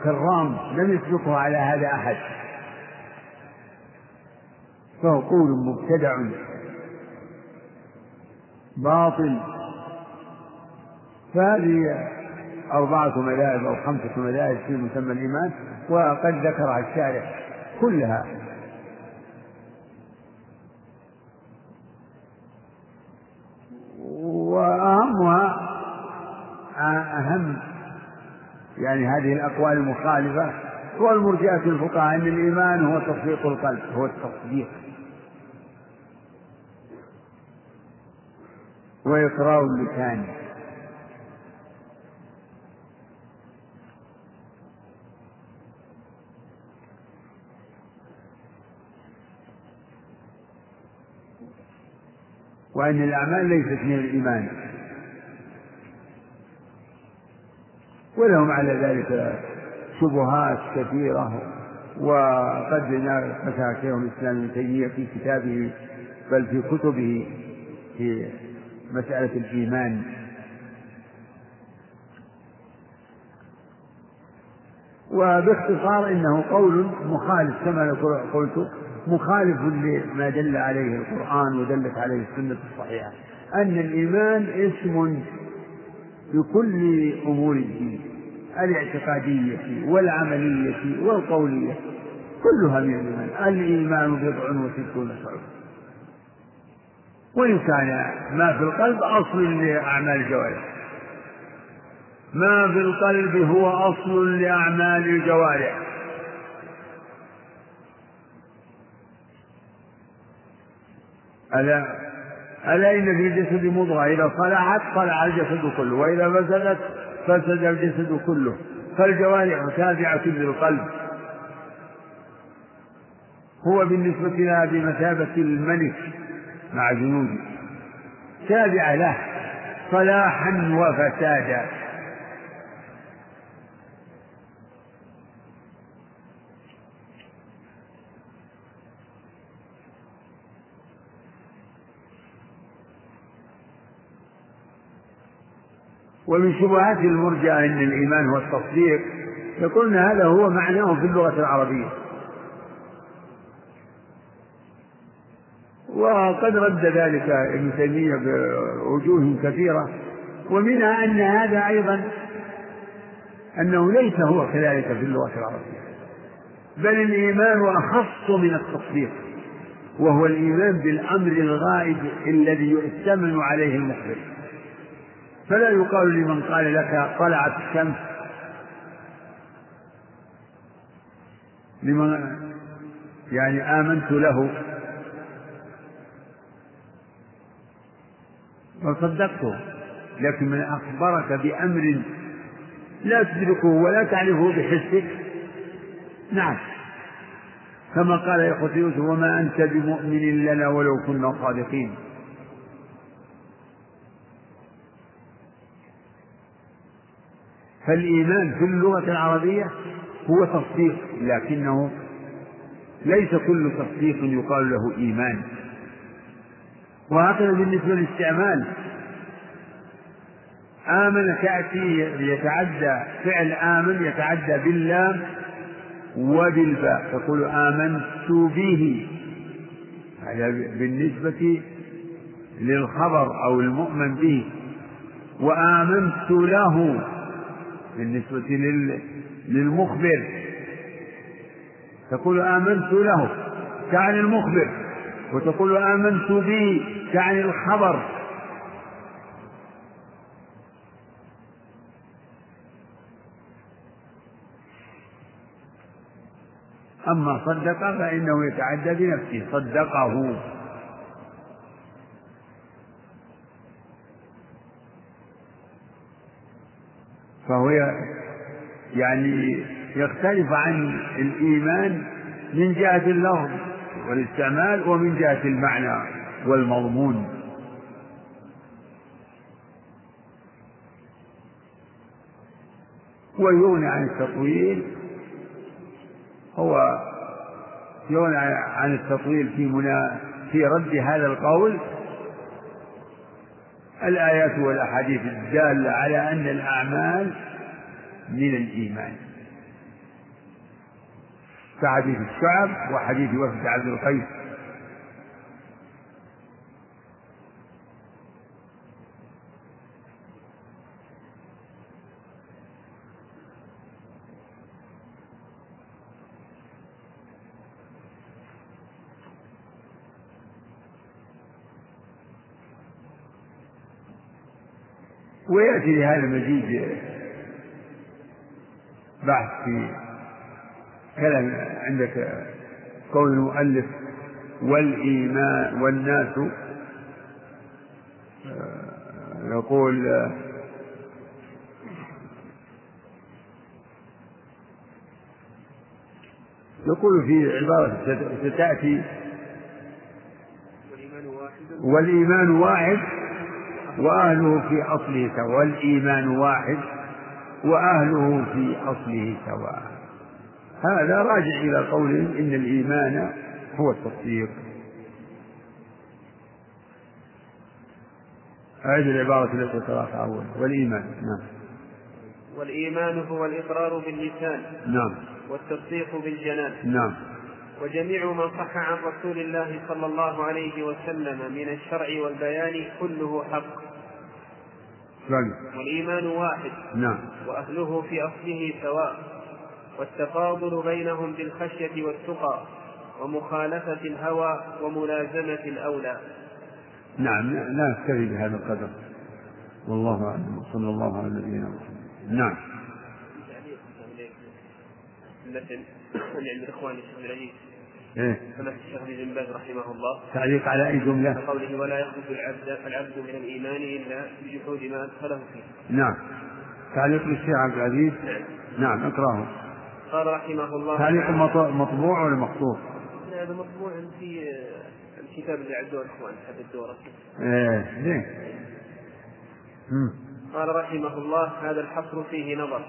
كرام، لم يسبقه على هذا أحد، فهو قول مبتدع باطل. فهذه 4 مذاهب أو 5 مذاهب في مسمى الإيمان، وقد ذكرها الشارح كلها. وأهمها أهم يعني هذه الأقوال المخالفة. والمرجئة الفقهاء أن الإيمان هو تصديق القلب، هو التصديق وإقرار اللسان. وأن الأعمال ليست من الإيمان، ولهم على ذلك شبهات كثيرة. وقد ناقشها شيخ الإسلام ابن تيمية في كتابه بل في كتبه في مسألة الإيمان. وباختصار إنه قول مخالف كما قلت، مخالف لما دل عليه القرآن ودلت عليه السنة الصحيحة، أن الإيمان اسم لكل أمور الدين، الاعتقادية والعملية والقولية كلها من الإيمان. الإيمان بضع وستون شعبة، وإن كان ما في القلب أصل لأعمال الجوارح. ما في القلب هو أصل لأعمال الجوارح، ألا إن في الجسد مضغة إذا صلحت صلح الجسد كله، وإذا فسدت فسد الجسد كله. فالجوارح تابعة للقلب، هو بالنسبة لها بمثابة الملك مع جنوده، تابعة له صلاحا وفسادا. ومن شبهات المرجئة أن الإيمان هو التصديق، فقلنا هذا هو معناه في اللغة العربية. وقد رد ذلك ابن تيمية بوجوه كثيرة، ومنها أن هذا أيضا أنه ليس هو كذلك في اللغة العربية، بل الإيمان أخص من التصديق، وهو الإيمان بالأمر الغائب الذي يؤتمن عليه المخبر. فلا يقال لمن قال لك طلعت الشمس، لمن يعني آمنت له وصدقته، لكن من أخبرك بأمر لا تدركه ولا تعرفه بحسك. نعم، كما قال يا يوسف: وما أنت بمؤمن لنا ولو كنا صادقين. فالإيمان في اللغة العربية هو تصديق، لكنه ليس كل تصديق يقال له إيمان. وهكذا بالنسبة للاستعمال، آمن تأتي يتعدى، فعل آمن يتعدى باللام وبالباء، تقول آمنت به. هذا بالنسبة للخبر أو المؤمن به، وآمنت له بالنسبة للمخبر، تقول آمنت له تعني المخبر، وتقول آمنت به تعني الخبر. أما صدق فإنه يتعدى بنفسه، صدقه. فهو يعني يختلف عن الإيمان من جهة اللفظ والاستعمال، ومن جهة المعنى والمضمون. ويغني عن التطويل، هو يغني عن التطويل في رد هذا القول الآيات والأحاديث الدالة على أن الأعمال من الإيمان، كحديث الشعب وحديث وفد عبد القيس. ويأتي لهذا المزيد بحث في كلام عندك قول المؤلف والإيمان والناس يقول يقول في عبارة ستأتي والإيمان واحد وأهله في أصله سواء. والإيمان واحد وأهله في أصله سواء. هذا راجع إلى قولهم إن الإيمان هو التصديق. أعيد العبارة التي قرأتها أول. والإيمان، نعم. والإيمان هو الإقرار باللسان، نعم، والتصديق بالجنان، نعم، وجميع ما صح عن رسول الله صلى الله عليه وسلم من الشرع والبيان كله حق. والإيمان واحد، نعم، وأهله في أصله سواء، والتفاضل بينهم بالخشية والتقى ومخالفة الهوى وملازمة الأولى. نعم، لا نكتفي بهذا القدر، والله أعلم، صلى الله على نبينا محمد. نعم. لأن الإخوان الشيخ العزيز سماحة الشيخ بن باز رحمه الله تعليق على أي جملة قوله ولا يخرج العبد من الإيمان إلا بجحود ما أدخله فيه. نعم، تعليق للشيخ عبد العزيز. نعم، أقرأه. قال رحمه الله تعليق مطبوع ولا مقطوع؟ لا، هذا مطبوع في الكتاب اللي عدوه الإخوان حد الدورة. قال رحمه الله هذا الحصر فيه نظر،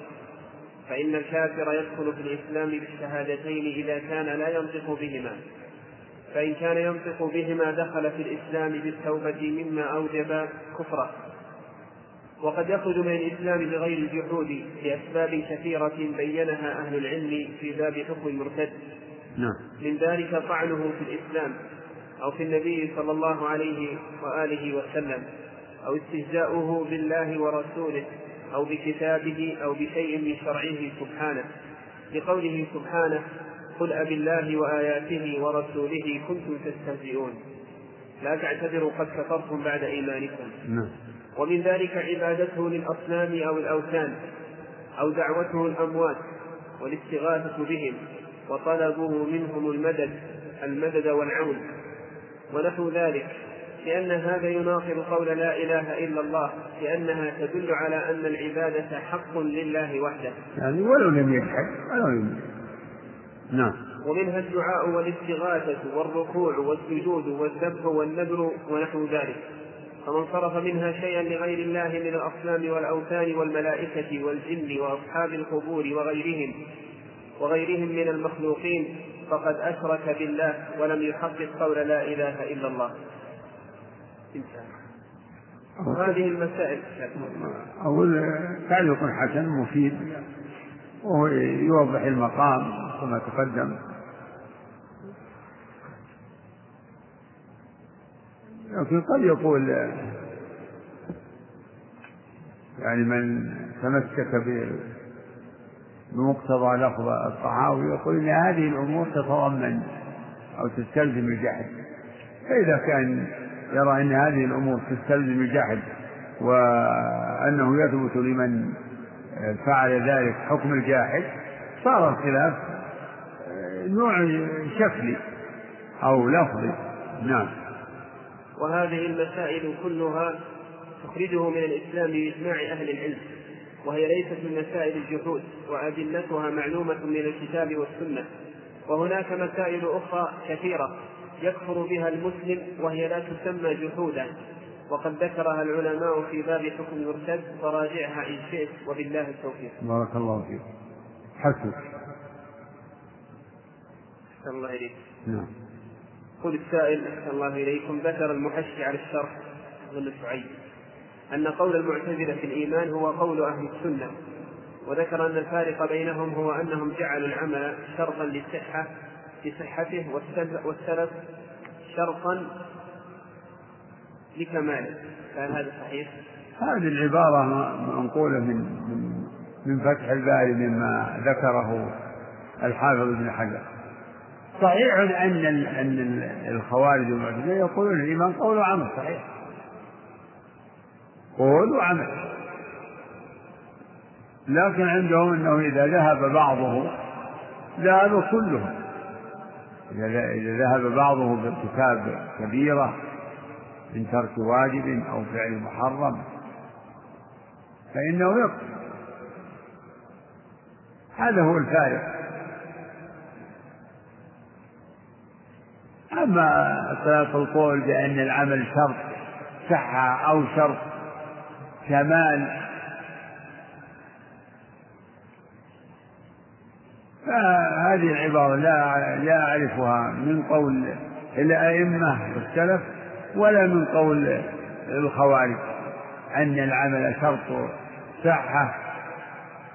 فإن الكافر يدخل في الإسلام بالشهادتين إذا كان لا ينطق بهما، فإن كان ينطق بهما دخل في الإسلام بالتوبة مما أوجب كفره، وقد يخرج من الإسلام بغير الجحود لأسباب كثيرة بينها أهل العلم في باب حكم المرتد. من ذلك طعنه في الإسلام أو في النبي صلى الله عليه وآله وسلم، أو استهزاؤه بالله ورسوله أو بكتابه أو بشيء من شرعه سبحانه، لقوله سبحانه قل أبالله وآياته ورسوله كنتم تستهزئون لا تعتبروا قد كفرتم بعد إيمانكم. ومن ذلك عبادته للأصنام أو الأوثان، أو دعوته الأموات والاستغاثة بهم وطلبه منهم المدد والعون ونحو ذلك، لأن هذا يناقض قول لا إله إلا الله، لأنها تدل على أن العبادة حق لله وحده، يعني ولو لم يجحد. نعم. ومنها الدعاء والاستغاثة والركوع والسجود والذبح والنذر ونحو ذلك، فمن صرف منها شيئا لغير الله من الأصنام والأوثان والملائكة والجن وأصحاب القبور وغيرهم من المخلوقين فقد أشرك بالله ولم يحقق قول لا إله إلا الله. هذه المسائل أول تعليق حسن مفيد ويوضح المقام كما تقدم. لكن قد يقول يعني من تمسك بمقتضى لفظ الطحاوي يقول إن هذه الأمور تتضمن أو تستلزم الجحد، فإذا كان يرى أن هذه الأمور تستلزم الجحد وأنه يثبت لمن فعل ذلك حكم الجاحد، صار الخلاف نوع شكلي أو لفظي. نعم. وهذه المسائل كلها تخرجه من الإسلام بإجماع أهل العلم، وهي ليست من مسائل الجحود، وأدلتها معلومة من الكتاب والسنة. وهناك مسائل أخرى كثيرة يكفر بها المسلم وهي لا تسمى جحودا، وقد ذكرها العلماء في باب حكم المرتد، فراجعها إن شئت، وبالله التوفيق. بارك الله فيك. حسن. أحسن الله إليك. نعم. قل السائل أحسن الله إليكم ذكر المحشي على الشرح ابن شعيب أن قول المعتزلة في الإيمان هو قول أهل السنة، وذكر أن الفارق بينهم هو أنهم جعلوا العمل شرطا للصحة بصحته والسلف شرطا لكماله، كان هذا صحيح؟ هذه العبارة منقولة من فتح الباري مما ذكره الحافظ بن حجر. صحيح أن الخوارج والمعتزلة يقولون الإيمان قول وعمل، صحيح، قول وعمل، لكن عندهم أنه إذا ذهب بعضهم ذهبوا كلهم. إذا ذهب بعضهم بارتكاب كبيرة من ترك واجب أو فعل محرم فإنه يقتل. هذا هو الفارق. أما صلاة القول بأن العمل شرط صحة أو شرط كمال فهذه العبارة لا أعرفها من قول الأئمة والسلف ولا من قول الخوارج أن العمل شرط صحة.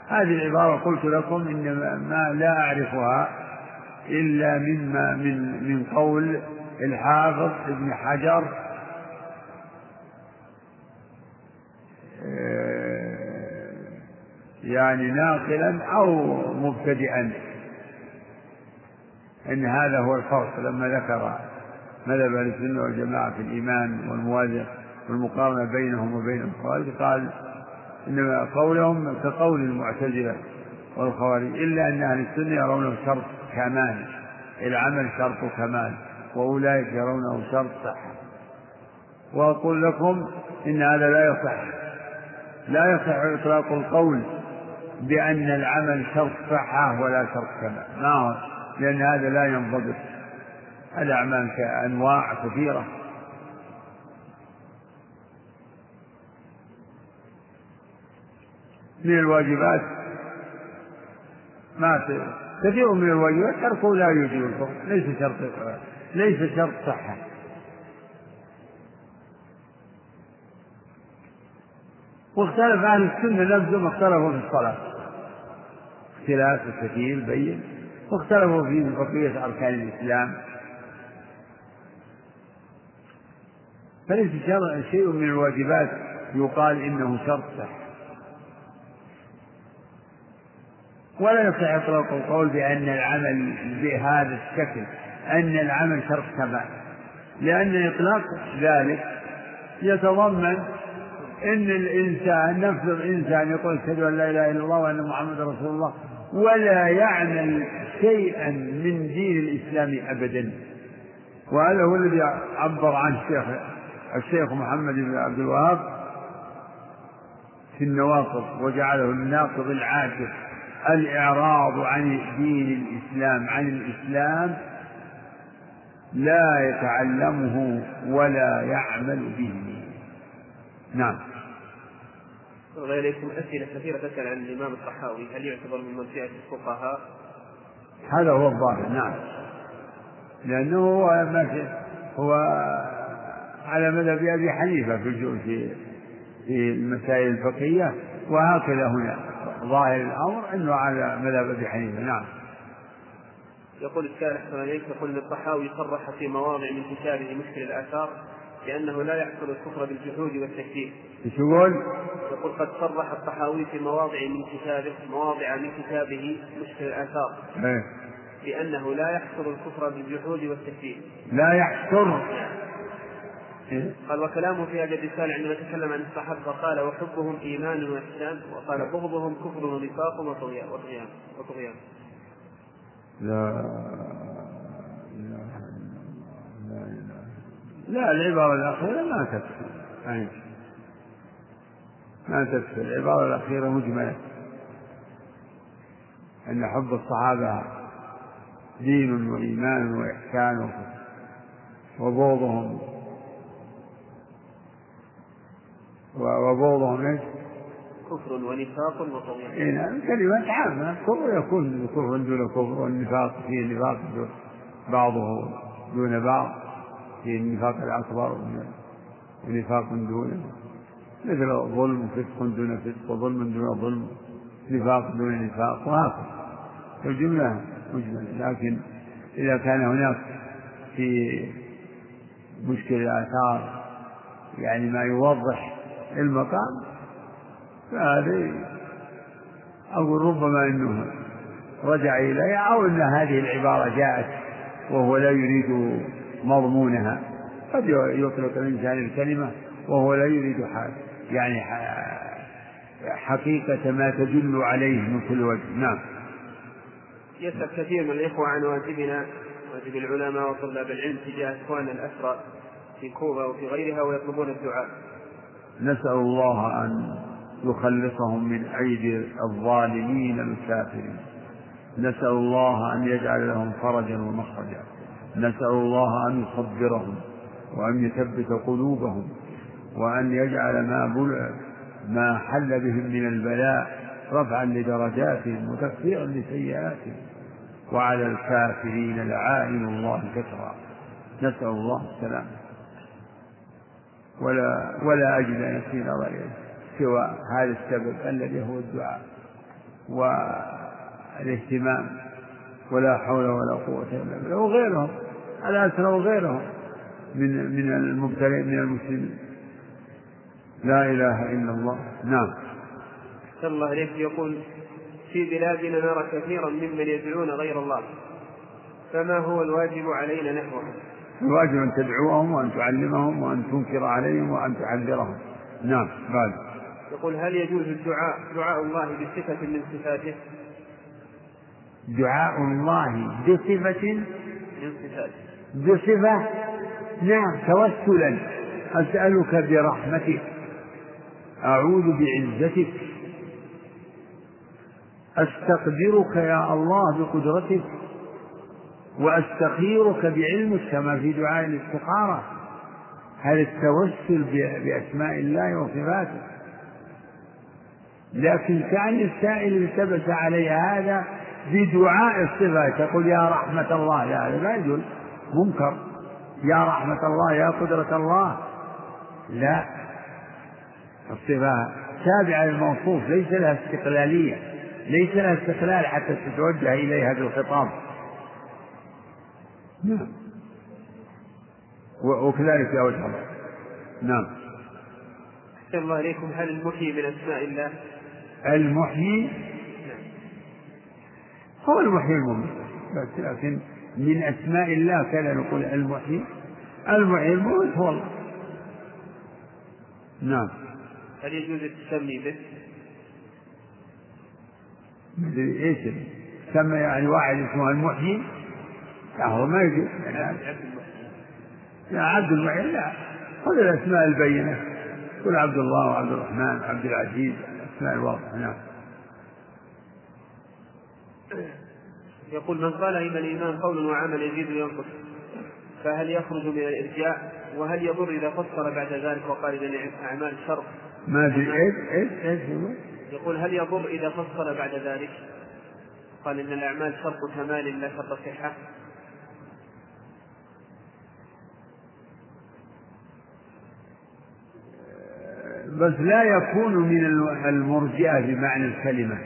هذه العبارة قلت لكم إنما لا أعرفها إلا مما من قول الحافظ ابن حجر يعني ناقلا أو مبتدئا، إن هذا هو الفرق لما ذكر مذهب أهل السنة والجماعة في الإيمان والموازنة والمقارنة بينهم وبين الخوارج قال إنما قولهم كقول المعتزلة والخوارج، إلا أن أهل السنة يرونه شرط كمال، العمل شرط كمال، وأولئك يرونه شرط صحة. وأقول لكم إن هذا لا يصح، لا يصح إطلاق القول بأن العمل شرط صحة ولا شرط كمال، نعم، لأن هذا لا ينضبط. الأعمال كأنواع كثيرة. من الواجبات ما كثير من الواجبات تركه لا يجوز، ليس شرط صحة. واختلف أهل السنة نفسهم اختلفوا في الصلاة اختلاف كثير بين، واختلفوا في بقية أركان الإسلام، فليس شيء من الواجبات يقال إنه شرط صحة. ولا يصح إطلاق القول بأن العمل بهذا الشكل أن العمل شرط كمال، لأن إطلاق ذلك يتضمن أن الإنسان نفس الإنسان يقول أشهد أن لا إله إلا الله وأن محمد رسول الله ولا يعمل شيئا من دين الإسلام أبدا. وهذا هو الذي عبر عنه الشيخ محمد بن عبد الوهاب في النواقض وجعله الناقض العاكف: الإعراض عن دين الإسلام، عن الإسلام لا يتعلمه ولا يعمل به. نعم. وإليكم أسئلة كثيرة تسأل عن الإمام الطحاوي، هل يعتبر من منشئة الفقهاء؟ هذا هو الظاهر، نعم، لأنه هو على مذهب أبي حنيفة في المسائل الفقهية، وهكذا هنا ظاهر الأمر أنه على مذهب أبي حنيفة. نعم. يقول الشارح صلى الله عليه وسلم: يقول الطحاوي صرح في مواضع من كتابه مشكل الآثار لأنه لا يحصل الكفر بالجحود والتكفير. يقول قد صرح الطحاوي في مواضع من كتابه مشكل الآثار لأنه لا يحصل الكفر بالجحود والتكفير. لا يحصل. قال: وكلامه في هذا الرسالة عندما تكلم عن الصحابة قال: وحبهم إيمان وإحسان، وقال: بغضهم كفر ونفاق وطغيان. لا العبارة الأخيرة ما تكفي، ما تكفي، العبارة الأخيرة مجملة، أن حب الصحابة دين وإيمان وإحسان، وبغضهم كفر ونفاق وطغيان. إيه، كلمة عامة، كفر يكون كفر دون كفر، والنفاق فيه النفاق بعضه دون بعض، فيه النفاق الأكبر ونفاق دونه، مثل ظلم فسق دون فسق، وظلم دون ظلم، نفاق دون نفاق، وهكذا. الجملة مجملة، لكن إذا كان هناك في مشكل الآثار يعني ما يوضح المقام فهذه أقول ربما أنه رجع إليها، أو أن هذه العبارة جاءت وهو لا يريد مضمونها. قد يطلق الإنسان الكلمة وهو لا يريد يعني حقيقة ما تدل عليه من كل وجه. نعم. يسأل كثير من الإخوة عن واجبنا واجب العلماء وطلاب العلم تجاه إخواننا الأسرى في كوبا وفي غيرها ويطلبون الدعاء. نسأل الله أن يخلصهم من أيدي الظالمين الكافرين، نسأل الله أن يجعل لهم فرجا ومخرجا، نسأل الله أن يصبرهم وأن يثبت قلوبهم وأن يجعل ما حل بهم من البلاء رفعا لدرجاتهم وتكفيرا لسيئاتهم، وعلى الكافرين لعائن الله كثرا، نسأل الله السلامة ولا أجد نفسنا غيره سوى هذا السبب الذي هو الدعاء والاهتمام، ولا حول ولا قوة إلا بالله. وغيرهم الأسرى وغيرهم من المبتلين من المسلمين. لا إله إلا الله. نعم. صلى الله عليه وسلم يقول: في بلادنا نرى كثيرا ممن يدعون غير الله، فما هو الواجب علينا نحوهم؟ الواجب أن تدعوهم وأن تعلمهم وأن تنكر عليهم وأن تحذرهم. نعم. بعد يقول: هل يجوز الدعاء دعاء الله بصفة من صفاته؟ دعاء الله بصفة من صفاته، بصفة، نعم، توسلا: أسألك برحمتك، أعوذ بعزتك، أستقدرك يا الله بقدرتك، وأستخيرك بعلمك، كما في دعاء الاستخارة. هذا التوسل بأسماء الله وصفاته. لكن كأن السائل التبس عليه هذا بدعاء الصفات، يقول: يا رحمة الله، هذا لا يجوز، منكر. يا رحمة الله، يا قدرة الله، لا، الصفة تابعة للموصوف، ليس لها استقلالية، ليس لها استقلال حتى تتوجه إليها بالخطاب. نعم. وكذلك يا وجه الله. نعم. أحسن الله إليكم. هل المحيي من أسماء الله؟ المحيي هو المحيي المميت، لكن من أسماء الله كان نقول المحيي. المحيي الموت هو الله. نعم. هل يجوز التسمي به؟ مدري ايش سمى، يعني واحد اسمه المحيي، هو ما يجوز. يا عبد المحيي، لا، هذه الأسماء البينة، قل عبد الله وعبد الرحمن وعبد العزيز، الأسماء الواضحة. نعم. يقول: من قال إن الإيمان قول وعمل يزيد وينقص، فهل يخرج من الإرجاء؟ وهل يضر إذا فسر بعد ذلك وقال إن أعمال شر؟ ما في إيش يقول: هل يضر إذا فسر بعد ذلك قال إن الأعمال شرط كمال لا شرط صحة؟ بس لا يكون من المرجئة بمعنى الكلمة.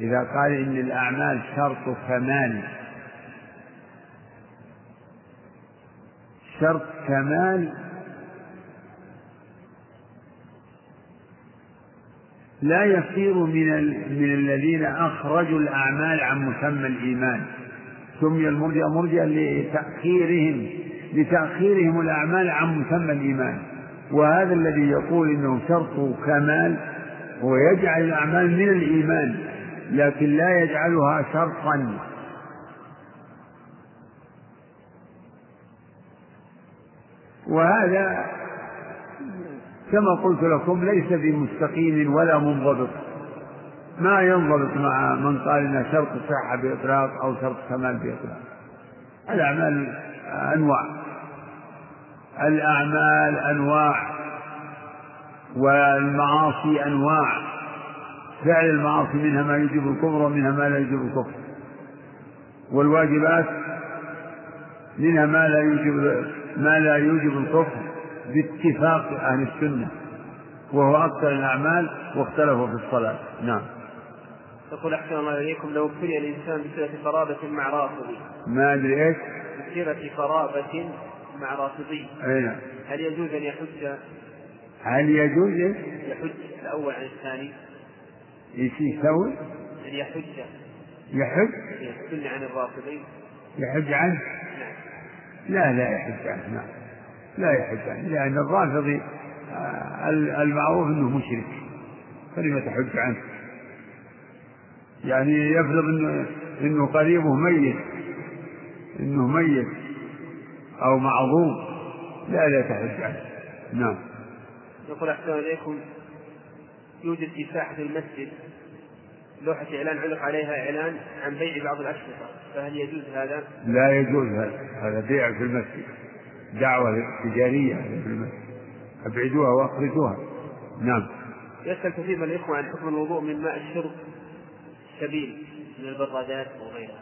إذا قال إن الأعمال شرط كمال، شرط كمال، لا يصير من الذين أخرجوا الأعمال عن مسمى الإيمان. سمي المرجئة مرجئة لتأخيرهم الأعمال عن مسمى الإيمان، وهذا الذي يقول إنه شرط كمال ويجعل الأعمال من الإيمان، لكن لا يجعلها شرطا. وهذا كما قلت لكم ليس بمستقيم ولا منضبط، ما ينضبط مع من قال إن شرط صحة بإطلاق أو شرط كمال بإطلاق. الأعمال أنواع، الأعمال أنواع، والمعاصي أنواع، فعل المعاصي منها ما يجب الكفر ومنها ما لا يجب الكفر، والواجبات منها ما لا يجب الكفر باتفاق أهل السنة، وهو أكثر الأعمال، واختلفوا في الصلاة. نعم. تقول: أحسن الله إليكم، لو ابتلي الإنسان بصلة قرابة مع رافضي، ما أدري إيش، بصلة قرابة مع رافضي، هل يجوز أن يحج؟ هل يجوز يحج الأول عن الثاني؟ ايش يسوي؟ يحج عن الرافضين، يحج عنه؟ لا يحج عنه. نعم. لا يحج عنه، لأن الرافضي المعروف أنه مشرك، فلم تحج عنه؟ يعني يفرض انه قريبه ميت، انه ميت او معظوم، لا تحج عنه. نعم. يقول احسن اليكم، يوجد في ساحه المسجد لوحه اعلان علق عليها اعلان عن بيع بعض الاشرطه، فهل يجوز هذا؟ لا يجوز هذا بيع في المسجد، دعوه تجاريه في المسجد، ابعدوها واخرجوها. نعم. يسأل كثير من الإخوة عن حكم الوضوء من ماء الشرب السبيل من البرادات وغيرها.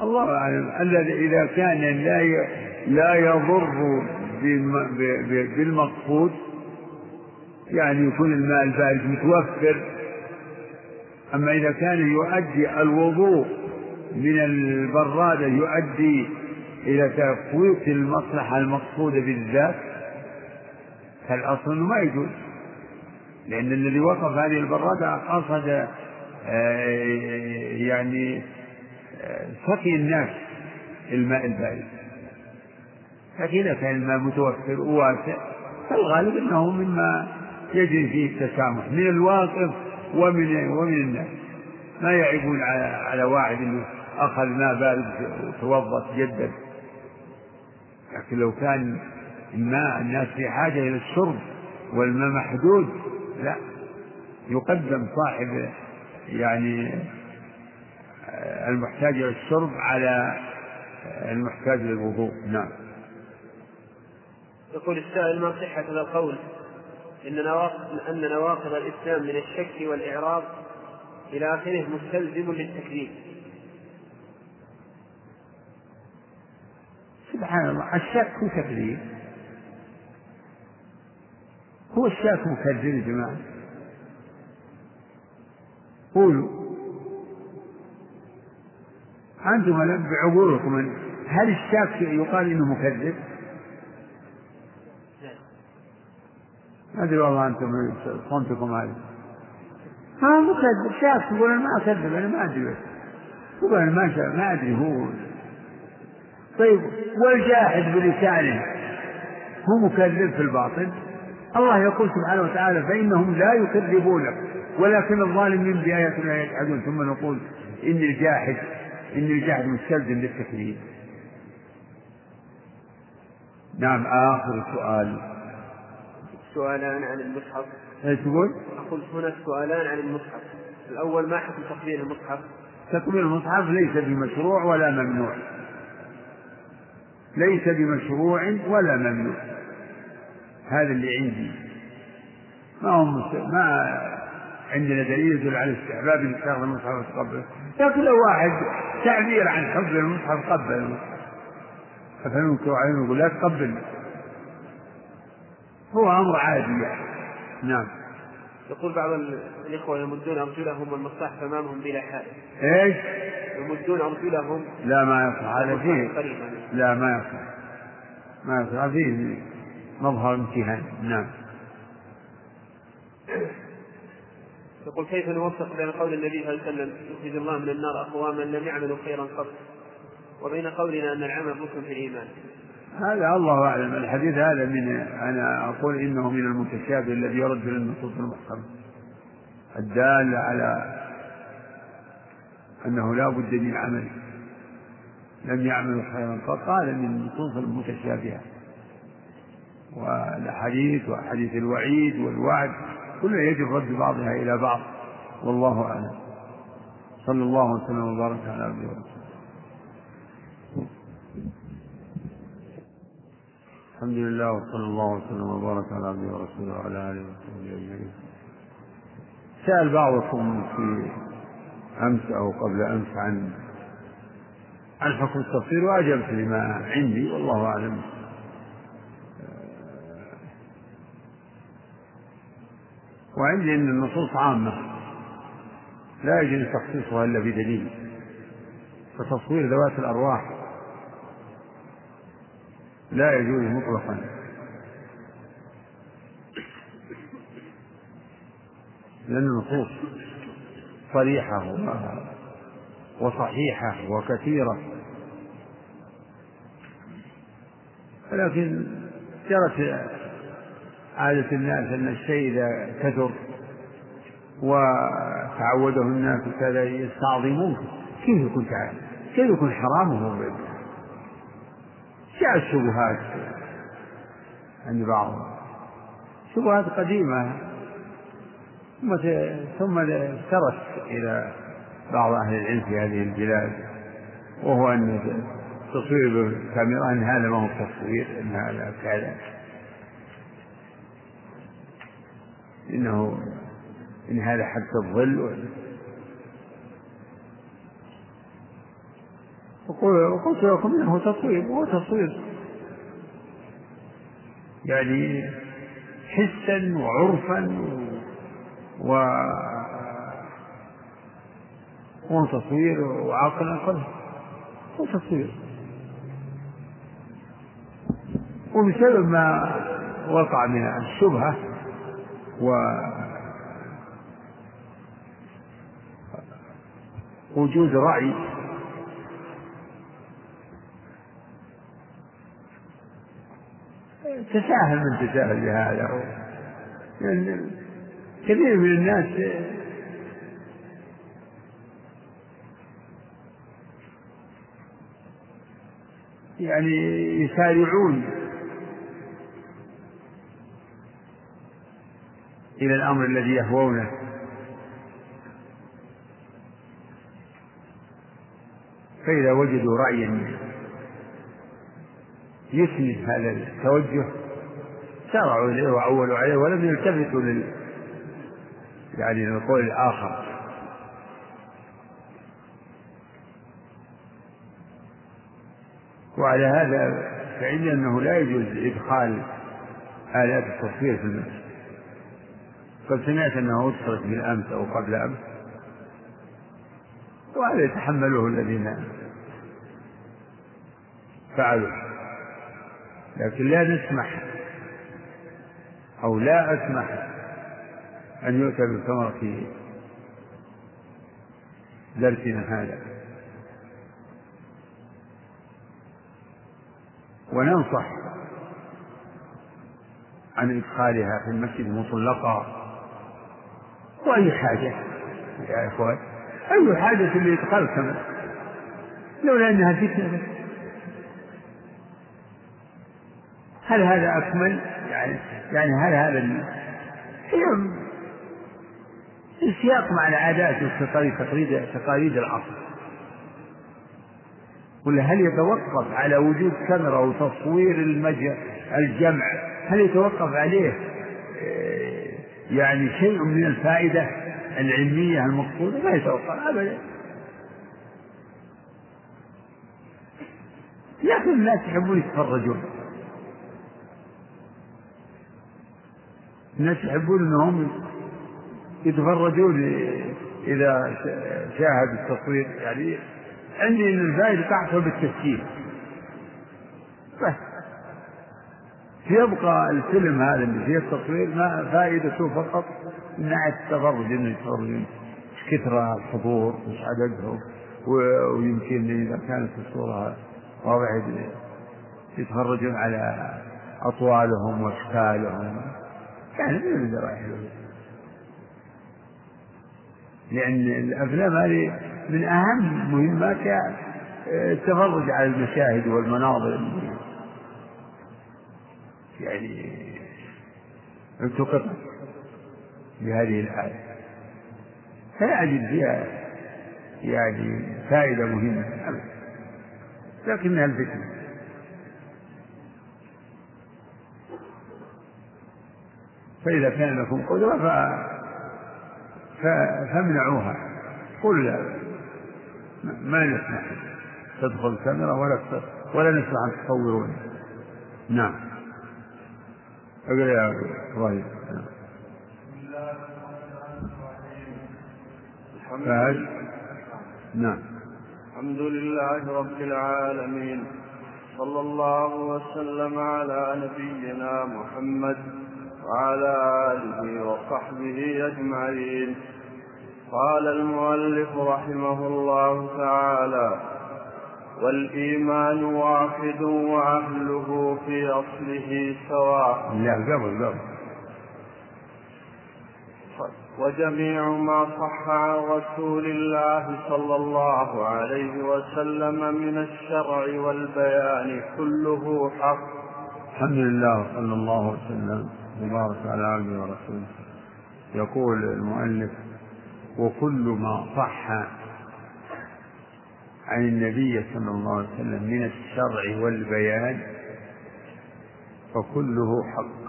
الله أعلم. إذا كان لا يضر بالمقصود، يعني يكون الماء البارد متوفر. أما إذا كان يؤدي الوضوء من البرادة يؤدي إلى تفويت المصلحة المقصودة بالذات، فالأصل ما يجوز، لأن الذي وقف هذه البرادة قصد يعني سقي الناس الماء البارد، فإذا كان الماء متوفر وواسع فالغالب أنه مما يجري فيه التسامح من الواقف ومن الناس. ما يعيبون على واحد أنه أخذ ماء بارد وتوضأ جدا، لكن لو كان الماء الناس في حاجة إلى الشرب والماء محدود، لا يقدم صاحب يعني المحتاج إلى الشرب على المحتاج للوضوء. نعم. يقول السائل، ما صحة هذا القول أن نواقض الإسلام من الشك والإعراض إلى آخره مستلزم للتكذيب؟ سبحان الله، الشك تكذيب، هو الشاك مكذب يا جماعة؟ قولوا أنتم بعقولكم، هل الشاك يقال إنه مكذب؟ ما أدري والله أنتم صنتكم هذا. ما مكذب، شاك يقول أنا ما أكذب، أنا ما أدري، يقول أنا ما أدري هو. طيب والجاحد بلسانه هو مكذب في الباطن؟ الله يقول سبحانه وتعالى: فإنهم لا يكذبونك ولكن الظالمين بآياتنا يجحدون. ثم نقول إن الجاحد مستلزم للتكذيب. نعم. آخر سؤال، سؤالان عن المصحف. تقول؟ أقول هنا سؤالان عن المصحف. الأول، ما حكم تقبيل المصحف؟ تقبيل المصحف ليس بمشروع ولا ممنوع، ليس بمشروع ولا ممنوع، هذا اللي عندي. ما عندنا دليل يدل على استحباب استخدام المصحف قبله، لكن لو واحد تعبير عن حب المصحف قبل المصحف، فننكر عليه ونقول لا تقبل، هو امر عادي يعني. نعم. يقول بعض الاخوه يمدون ارجلهم والمصحف امامهم بلا حاجه. ايش؟ يمدون ارجلهم. لا ما يصح هذا، فيه لا ما يصح فيه مظهر امتهان. نعم. يقول كيف نوفق بين قول النبي صلى الله عليه وسلم: يخرج الله من النار أقواما لم يعملوا خيرا قط، وبين قولنا أن العمل ركن في الإيمان؟ هذا الله أعلم. الحديث هذا أنا أقول إنه من المتشابه الذي يرد للنصوص المحكمة الدال على أنه لا بد من عمل لم يعملوا خيرا قط، هذا من النصوص المتشابهة، والحديث وحديث الوعيد والوعد كله يجب رد بعضها إلى بعض. والله أعلم. صلى الله وسلم وبارك على عبده ورسوله. الحمد لله، وصلى الله وسلم وبارك على عبده ورسوله وعلى آله وصحبه أجمعين. سأل بعضكم في أمس أو قبل أمس عن حكم التفسير، وأجبت لما عندي والله أعلم. وعندي أن النصوص عامة لا يجوز تخصيصها إلا بدليل، فتصوير ذوات الأرواح لا يجوز مطلقا، لأن النصوص صريحة وصحيحة وكثيرة، لكن جرت عادة الناس أن الشيء إذا كثر وتعوده الناس وكذا يستعظموه. كيف يكون تعالى؟ كيف يكون حرامه وهو بيبنى؟ جاء الشبهات عند بعضهم، شبهات قديمة ثم سرت إلى بعض أهل العلم في هذه البلاد، وهو أن تصوير بالكاميرا أن هذا ما هو تصوير، أن هذا كذا، إنه إن هذا حتى الظل. وقلت لكم إنه تصوير، هو تصوير يعني حسا وعرفا وتصوير وعقلا، هو تصوير. وبسبب ما وقع من الشبهة ووجود رأي تساهل من تساهل بهذا، يعني كثير من الناس يعني يسارعون إلى الأمر الذي يهوونه، فإذا وجدوا رأيا يسند هذا التوجه سارعوا إليه وعولوا عليه ولم يلتفتوا يعني للقول الآخر. وعلى هذا فعندي أنه لا يجوز إدخال آلات التصوير في المسجد. قد سمعت أنه أدخلت بالأمس أو قبل أمس، وهذا يتحمله الذين فعلوا، لكن لا نسمح أو لا أسمح أن يؤتى بالكاميرا في درسنا هذا، وننصح عن إدخالها في المسجد مطلقا. وأي حاجة يا إخوان، أي حاجة لإدخال الكاميرا لولا أنها فتنة؟ هل هذا أكمل؟ يعني هل هذا السياق مع العادات والتقاليد العصر؟ ولا هل يتوقف على وجود كاميرا وتصوير الجمع، هل يتوقف عليه يعني شيء من الفائدة العلمية المقصودة؟ لا يتوقف أبدا. لكن الناس يحبون يتفرجون، الناس يحبون أنهم يتفرجون إذا شاهدوا التصوير. يعني عندي إن الفائدة تحصل بالتسجيل، بس يبقى الفيلم هذا اللي فيه التصوير ما فائدته فقط منع التفرج، إنه يتفرجون كثرة الحضور مش عددهم، ويمكن إذا كانت الصورة واضحة يتفرجون على أطوالهم وأشكالهم، يعني من الدرائحهم، لأن الأفلام هذه من أهم مهماتها التفرج على المشاهد والمناظر، يعني التقط بهذه الآية، فلا أجد فيها يعني فائدة مهمة أبدا، لكنها الفتنة. فإذا كان لكم قدرة فامنعوها، قل لا ما نسمح تدخل الكاميرا ولا نسمح أن تصورون. نعم أقول يا إبراهيم. نعم الحمد لله رب العالمين، صلى الله وسلم على نبينا محمد وعلى آله وصحبه أجمعين. قال المؤلف رحمه الله تعالى: والإيمان واحد وأهله في أصله سواء. لا قبل وجميع ما صح عن رسول الله صلى الله عليه وسلم من الشرع والبيان كله حق. الحمد لله صلى الله عليه وسلم وبارك على عبده ورسوله. يقول المؤلف: وكل ما صح عن النبي صلى الله عليه وسلم من الشرع والبيان فكله حق.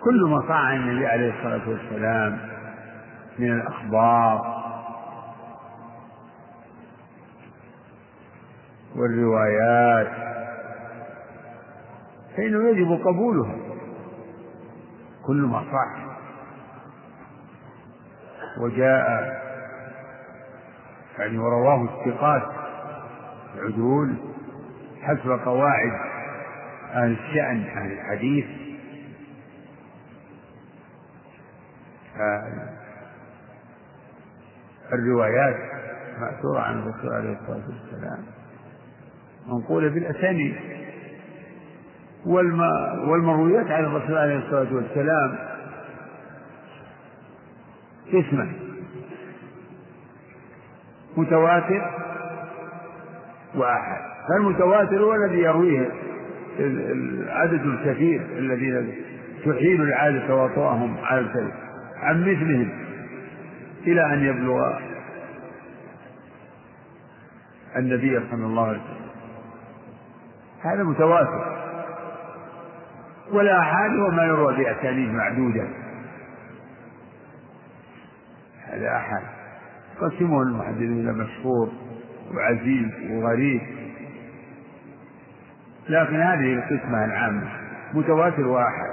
كل ما صح عن النبي عليه الصلاة والسلام من الأخبار والروايات فإنه يجب قبولها. كل ما صح وجاء يعني ورواه الثقات العدول حسب قواعد أهل الشأن أهل الحديث الروايات مأثورة عن الرسول عليه الصلاة والسلام منقولة بالأسانيد والمرويات عن الرسول عليه الصلاة والسلام اسمه متواتر وأحد. فالمتواتر هو الذي يرويه العدد الكثير الذين تحيل العادة تواطؤهم على الكذب عن مثلهم إلى أن يبلغ النبي صلى الله عليه وسلم. هذا متواتر. ولا أحد وما يروى بأسانيد معدودة، هذا أحد قسمه المحدثين إلى مشهور وعزيز وغريب، لكن هذه القسمة العامة متواتر واحد.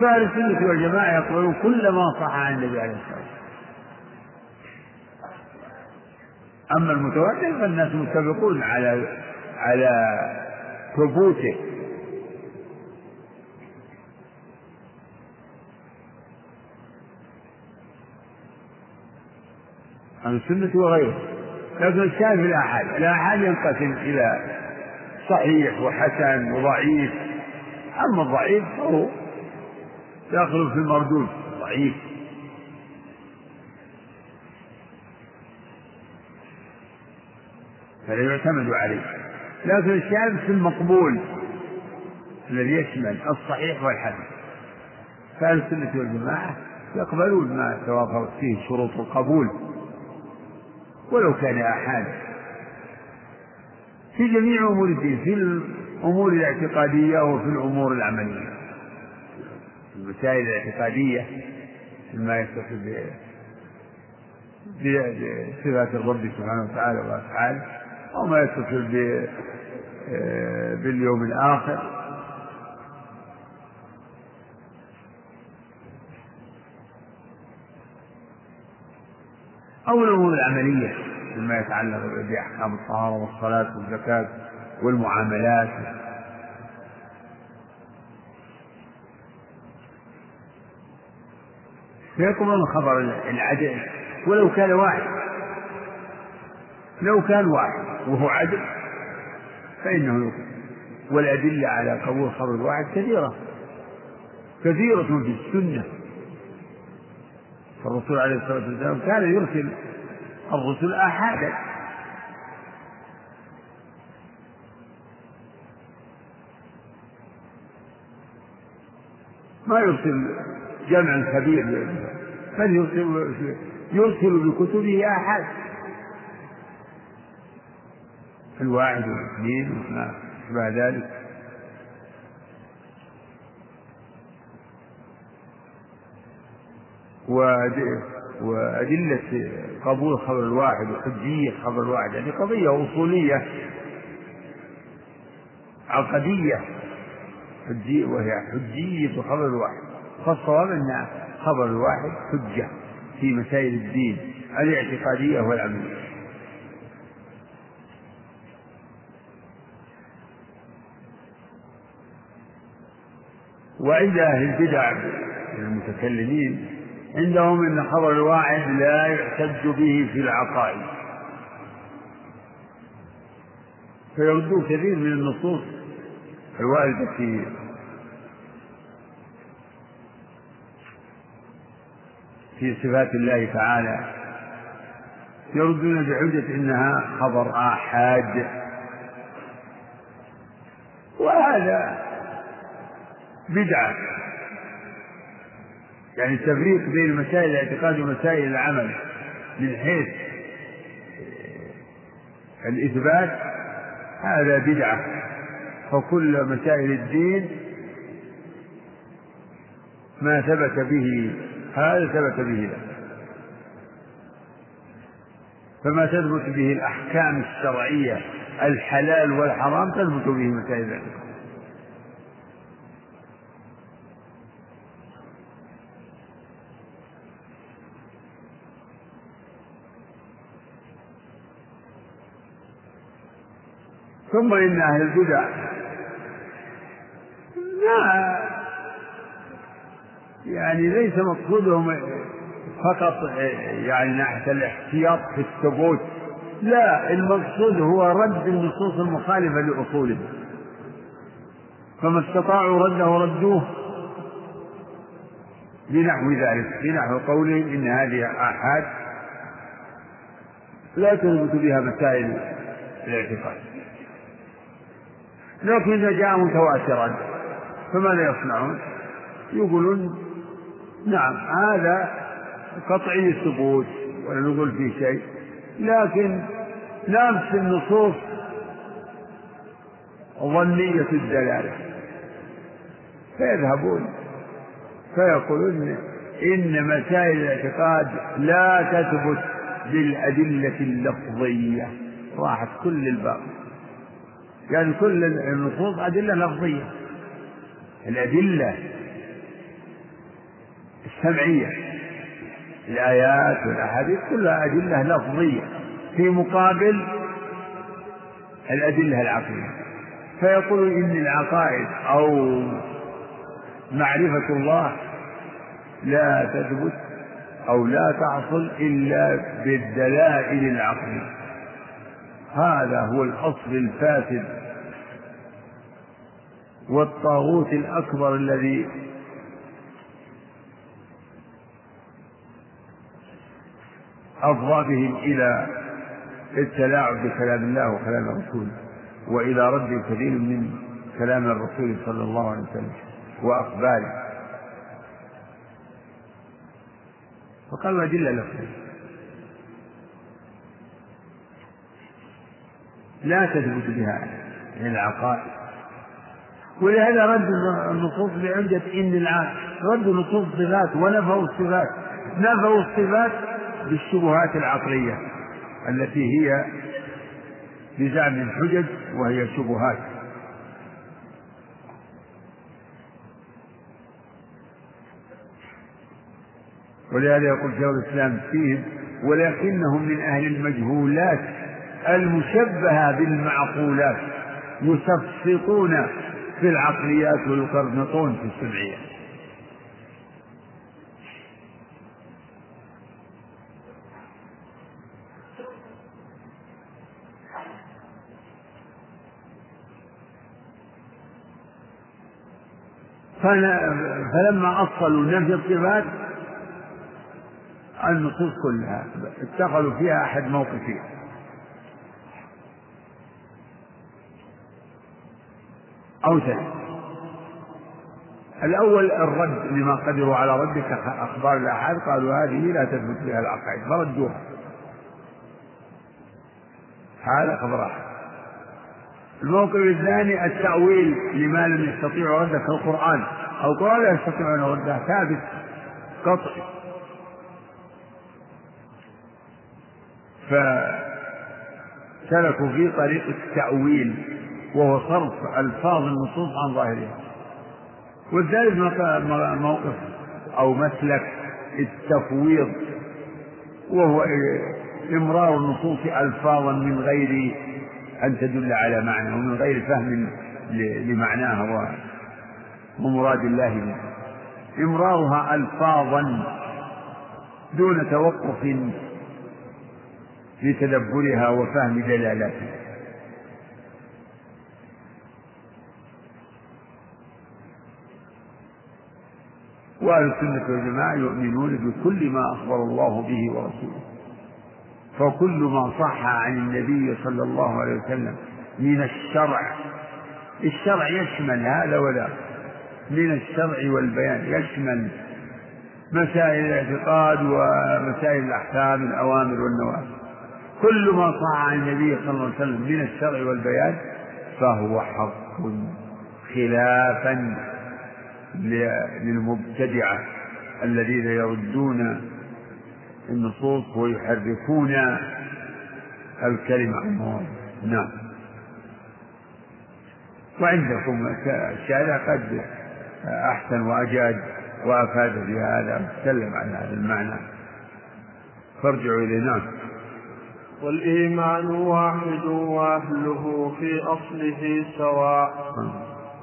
فأهل السنة والجماعة يقولون كل ما صح عن النبي عليه الصلاة والسلام. أما المتواتر فالناس متفقون على ثبوته. عن السنة وغيره. لكن الشاذ الآحاد، الآحاد ينقسم إلى صحيح وحسن وضعيف. أما الضعيف فهو داخل في المردود ضعيف. فلا يعتمد عليه. لكن الشاذ في المقبول الذي يشمل الصحيح والحسن. فأهل السنة والجماعة يقبلون ما توافرت فيه شروط القبول ولو كان أحد في جميع أمور الدين، في الأمور الاعتقادية وفي الأمور العملية. المسائل الاعتقادية مما يتصل بصفات الرب سبحانه وتعالى وأفعاله، أو ما يتصل باليوم الآخر، أو الأمور العملية مما يتعلق بأحكام الطهارة والصلاة والزكاة والمعاملات. فيقبلون خبر العدل ولو كان واحد، لو كان واحد وهو عدل فإنه يقبل. والأدلة على قبول خبر الواحد كثيرة كثيرة في السنة. فالرسول عليه الصلاة والسلام كان يرسل الرسل آحادا، ما يرسل جمعا كبير، بل يرسل بكتبه آحاد، الواحد والاثنين وما أشبه ذلك. وأدلة قبول خبر الواحد وحجية خبر الواحد يعني قضية أصولية عقدية، وهي حجية خبر الواحد. فالصواب أن خبر الواحد حجة في مسائل الدين الاعتقادية والعملية. وعند أهل البدع المتكلمين عندهم أن خبر الواحد لا يحتج به في العقائد، فيردون كثير من النصوص الواردة في في صفات الله تعالى يردون بحجة إنها خبر آحاد، وهذا بدعة، يعني التفريق بين مسائل الاعتقاد ومسائل العمل من حيث الإثبات هذا بدعة. فكل مسائل الدين ما ثبت به هذا ثبت به له، فما تثبت به الأحكام الشرعية الحلال والحرام تثبت به مسائل ذلك. ثم إن أهل البدع يعني ليس مقصودهم فقط يعني ناحية الاحتياط في الثبوت، لا، المقصود هو رد النصوص المخالفة لأصولهم، فما استطاعوا رده ردوه بنحو ذلك، بنحو قولهم إن هذه آحاد لا تثبت بها مسائل الاعتقاد، لكن إذا جاء متواترا فماذا يصنعون؟ يقولون نعم هذا قطعي الثبوت ولا نقول فيه شيء، لكن نفس النصوص ظنية الدلالة، فيذهبون فيقولون إن مسائل الاعتقاد لا تثبت بالأدلة اللفظية، راحت كل الباقي، يعني كل النصوص أدلة لفظية، الأدلة السمعية الآيات والأحاديث كلها أدلة لفظية في مقابل الأدلة العقلية. فيقول إن العقائد أو معرفة الله لا تثبت أو لا تحصل إلا بالدلائل العقلية، هذا هو الأصل الفاسد والطاغوت الأكبر الذي أفضى بهم إلى التلاعب بكلام الله وكلام رسوله، وإلى رد كثير من كلام الرسول صلى الله عليه وسلم وأخباره. فقال ما جل لكم لا تثبت بها العقائد، ولهذا رد النصوص بعمدة إن العقائد، رد نصوص الصفات ونفوا الصفات، نفوا الصفات بالشبهات العقلية التي هي بزعم الحجج وهي شبهات. ولهذا يقول شيخ الإسلام فيهم ولكنهم من أهل المجهولات المشبهة بالمعقولات يسفطون في العقليات ويقرنطون في السمعية. فلما أصلوا نفي الصفات النصوص كلها اتخذوا فيها أحد موقفين، أو ثاني. الأول الرد لما قدروا على رد أخبار الآحاد، قالوا هذه لا تثبت بها العقائد فردوها، هذا خبر أحد. الموقف الثاني التأويل لما لم يستطيعوا رده في القرآن، أو قالوا لا يستطيعون رده، ثابت قطعي، فسلكوا في طريق التأويل وهو صرف ألفاظ النصوص عن ظاهرها. والثالث موقف أو مسلك التفويض، وهو امرار النصوص ألفاظا من غير أن تدل على معنى ومن غير فهم لمعناها ومراد الله منها، امرارها ألفاظا دون توقف لتدبرها وفهم دلالاتها. وأهل السنة والجماعة يؤمنون بكل ما أخبر الله به ورسوله، فكل ما صح عن النبي صلى الله عليه وسلم من الشرع، الشرع يشمل هذا ولا، من الشرع والبيان يشمل مسائل الاعتقاد ومسائل الأحكام الأوامر والنواهي، كل ما صح عن النبي صلى الله عليه وسلم من الشرع والبيان فهو حق خلافا للمبتدعة الذين يردون النصوص ويحرفون الكلمة عن مواضعها. نعم. وعندكم الشارع قد أحسن وأجاد وأفاد بهذا وسلم عن هذا المعنى، فارجعوا إلينا. والإيمان واحد وأهله في أصله سواء،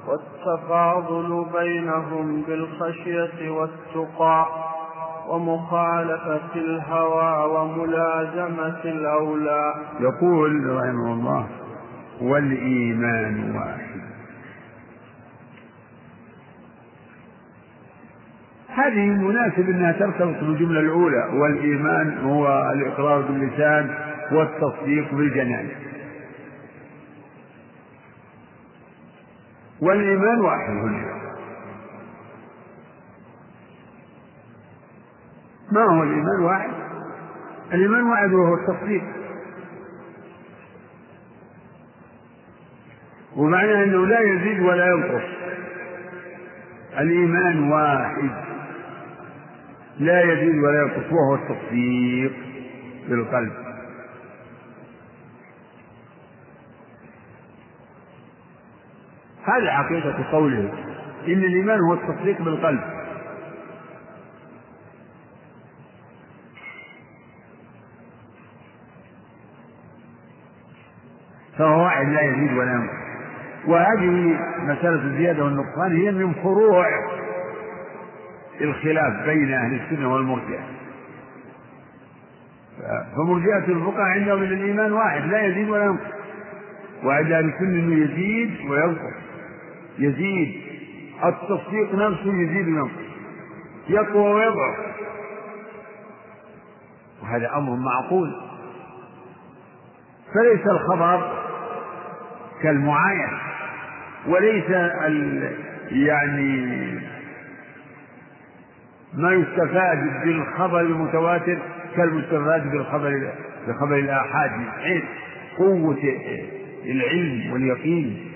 والتفاضل بينهم بالخشية والتقى ومخالفة الهوى وملازمة الأولى. يقول رحمه الله والإيمان واحد، هذه مناسب أنها ترتبط بالجملة الأولى، والإيمان هو الإقرار باللسان والتصديق بالجنان، والإيمان واحد هنا. ما هو الإيمان واحد؟ الإيمان واحد وهو التصديق، ومعنى أنه لا يزيد ولا ينقص، الإيمان واحد لا يزيد ولا ينقص وهو التصديق بالقلب. هذه حقيقة قوله إن الإيمان هو التصديق بالقلب، فهو واحد لا يزيد ولا ينقص. وهذه مسألة الزيادة والنقصان هي من فروع الخلاف بين أهل السنة والمرجئة، فمرجئة الفقهاء عندهم من الإيمان واحد لا يزيد ولا ينقص، وعند أهل السنة أنه يزيد وينقص، يزيد التصديق نفسه يزيد وينقص، يقوى ويضعف، وهذا أمر معقول، فليس الخبر كالمعاينة، وليس يعني ما يستفاد بالخبر المتواتر كالمستفاد بالخبر الآحاد من حيث قوة العلم واليقين.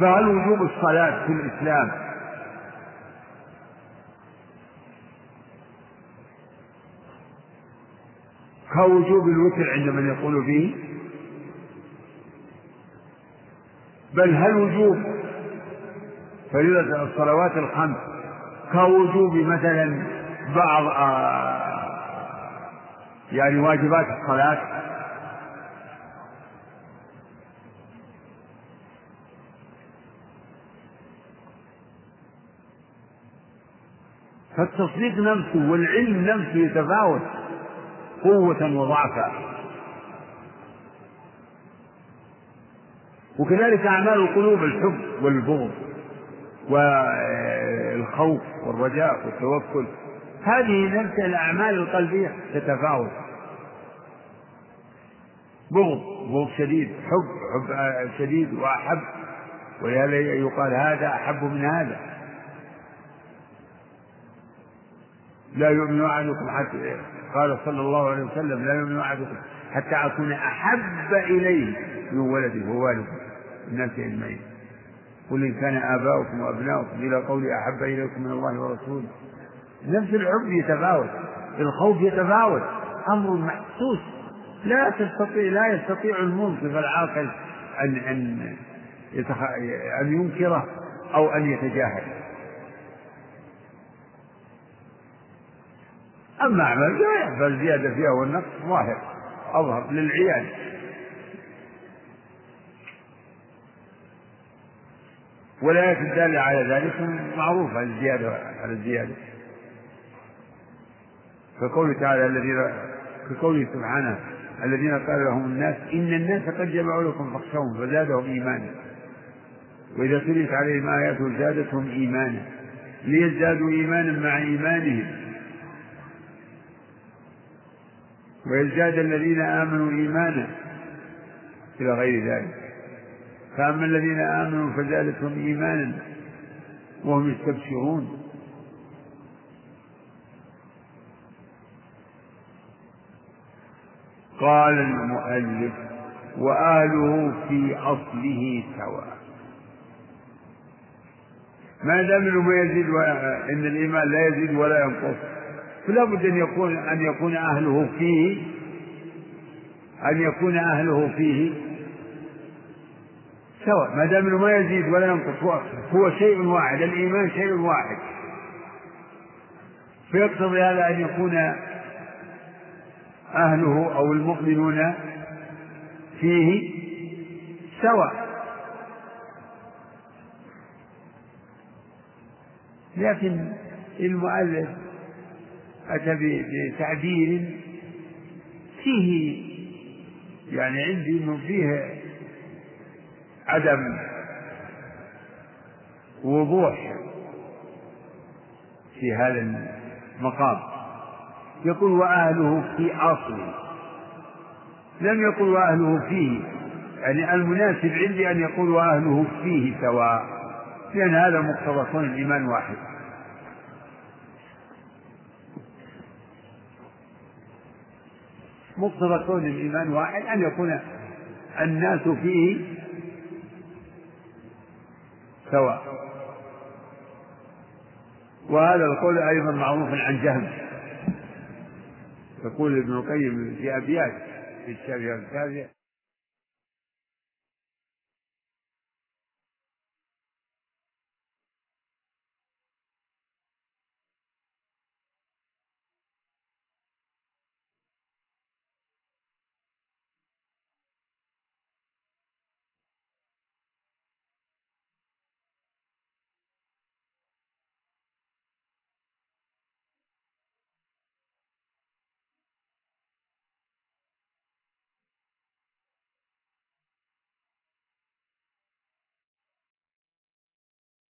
فهل وجوب الصلاة في الإسلام كوجوب الوتر عند من يقول به؟ بل هل وجوب فريضة الصلوات الخمس كوجوب مثلا بعض يعني واجبات الصلاة؟ فالتصديق نفسه والعلم نفسه يتفاوت قوة وضعفا، وكذلك أعمال القلوب الحب والبغض والخوف والرجاء والتوكل، هذه نفس الأعمال القلبية تتفاوت، بغض شديد، حب شديد وأحب، ولهذا يقال هذا أحب من هذا. لا يؤمن أحدكم حتى قال صلى الله عليه وسلم لا يؤمن أحدكم حتى أكون أحب إليه من ولده ووالده الناس أجمعين قل إن كان آباؤكم وأبناؤكم إلى قولي أحب إليكم من الله ورسوله. نفس الحب يتفاوت، الخوف يتفاوت، أمر محسوس لا يستطيع المنصف العاقل أن ينكره أو أن يتجاهله. أما أعمال فالزيادة فيها والنقص ظاهر أظهر للعيان. والآيات الدالة على ذلك معروفة على الزيادة فقوله تعالى كقوله سبحانه الذين قال لهم الناس إن الناس قد جمعوا لكم فاخشوهم فزادهم إيمانا وإذا تليت عليهم آياته زادتهم إيمانا ليزدادوا إيمانا مع إيمانهم، ويزداد الذين آمنوا إيمانا إلى غير ذلك. فأما الذين آمنوا فزادتهم إيمانا وهم يستبشرون. قال المؤلف وآله في أصله سواء، ما دام انه يزيد ان الإيمان لا يزيد ولا ينقص، فلا بد أن يكون أهله فيه سواء. ما دام انه ما يزيد ولا ينقص، هو شيء واحد، الإيمان شيء واحد، فيقتضي هذا أن يكون أهله أو المؤمنون فيه سواء. لكن المؤلف أتى بتعبير فيه، يعني عندي أنه فيه عدم وضوح في هذا المقام. يقول وأهله في أصله، لم يقل وأهله فيه، يعني المناسب عندي أن يقول وأهله فيه سواء، لأن هذا مقتضى الإيمان واحد. مقتضى الإيمان واحد أن يكون الناس فيه سواء. وهذا القول أيضا معروف عن جهم، يقول ابن القيم في أبيات في الشريعة الثالثة.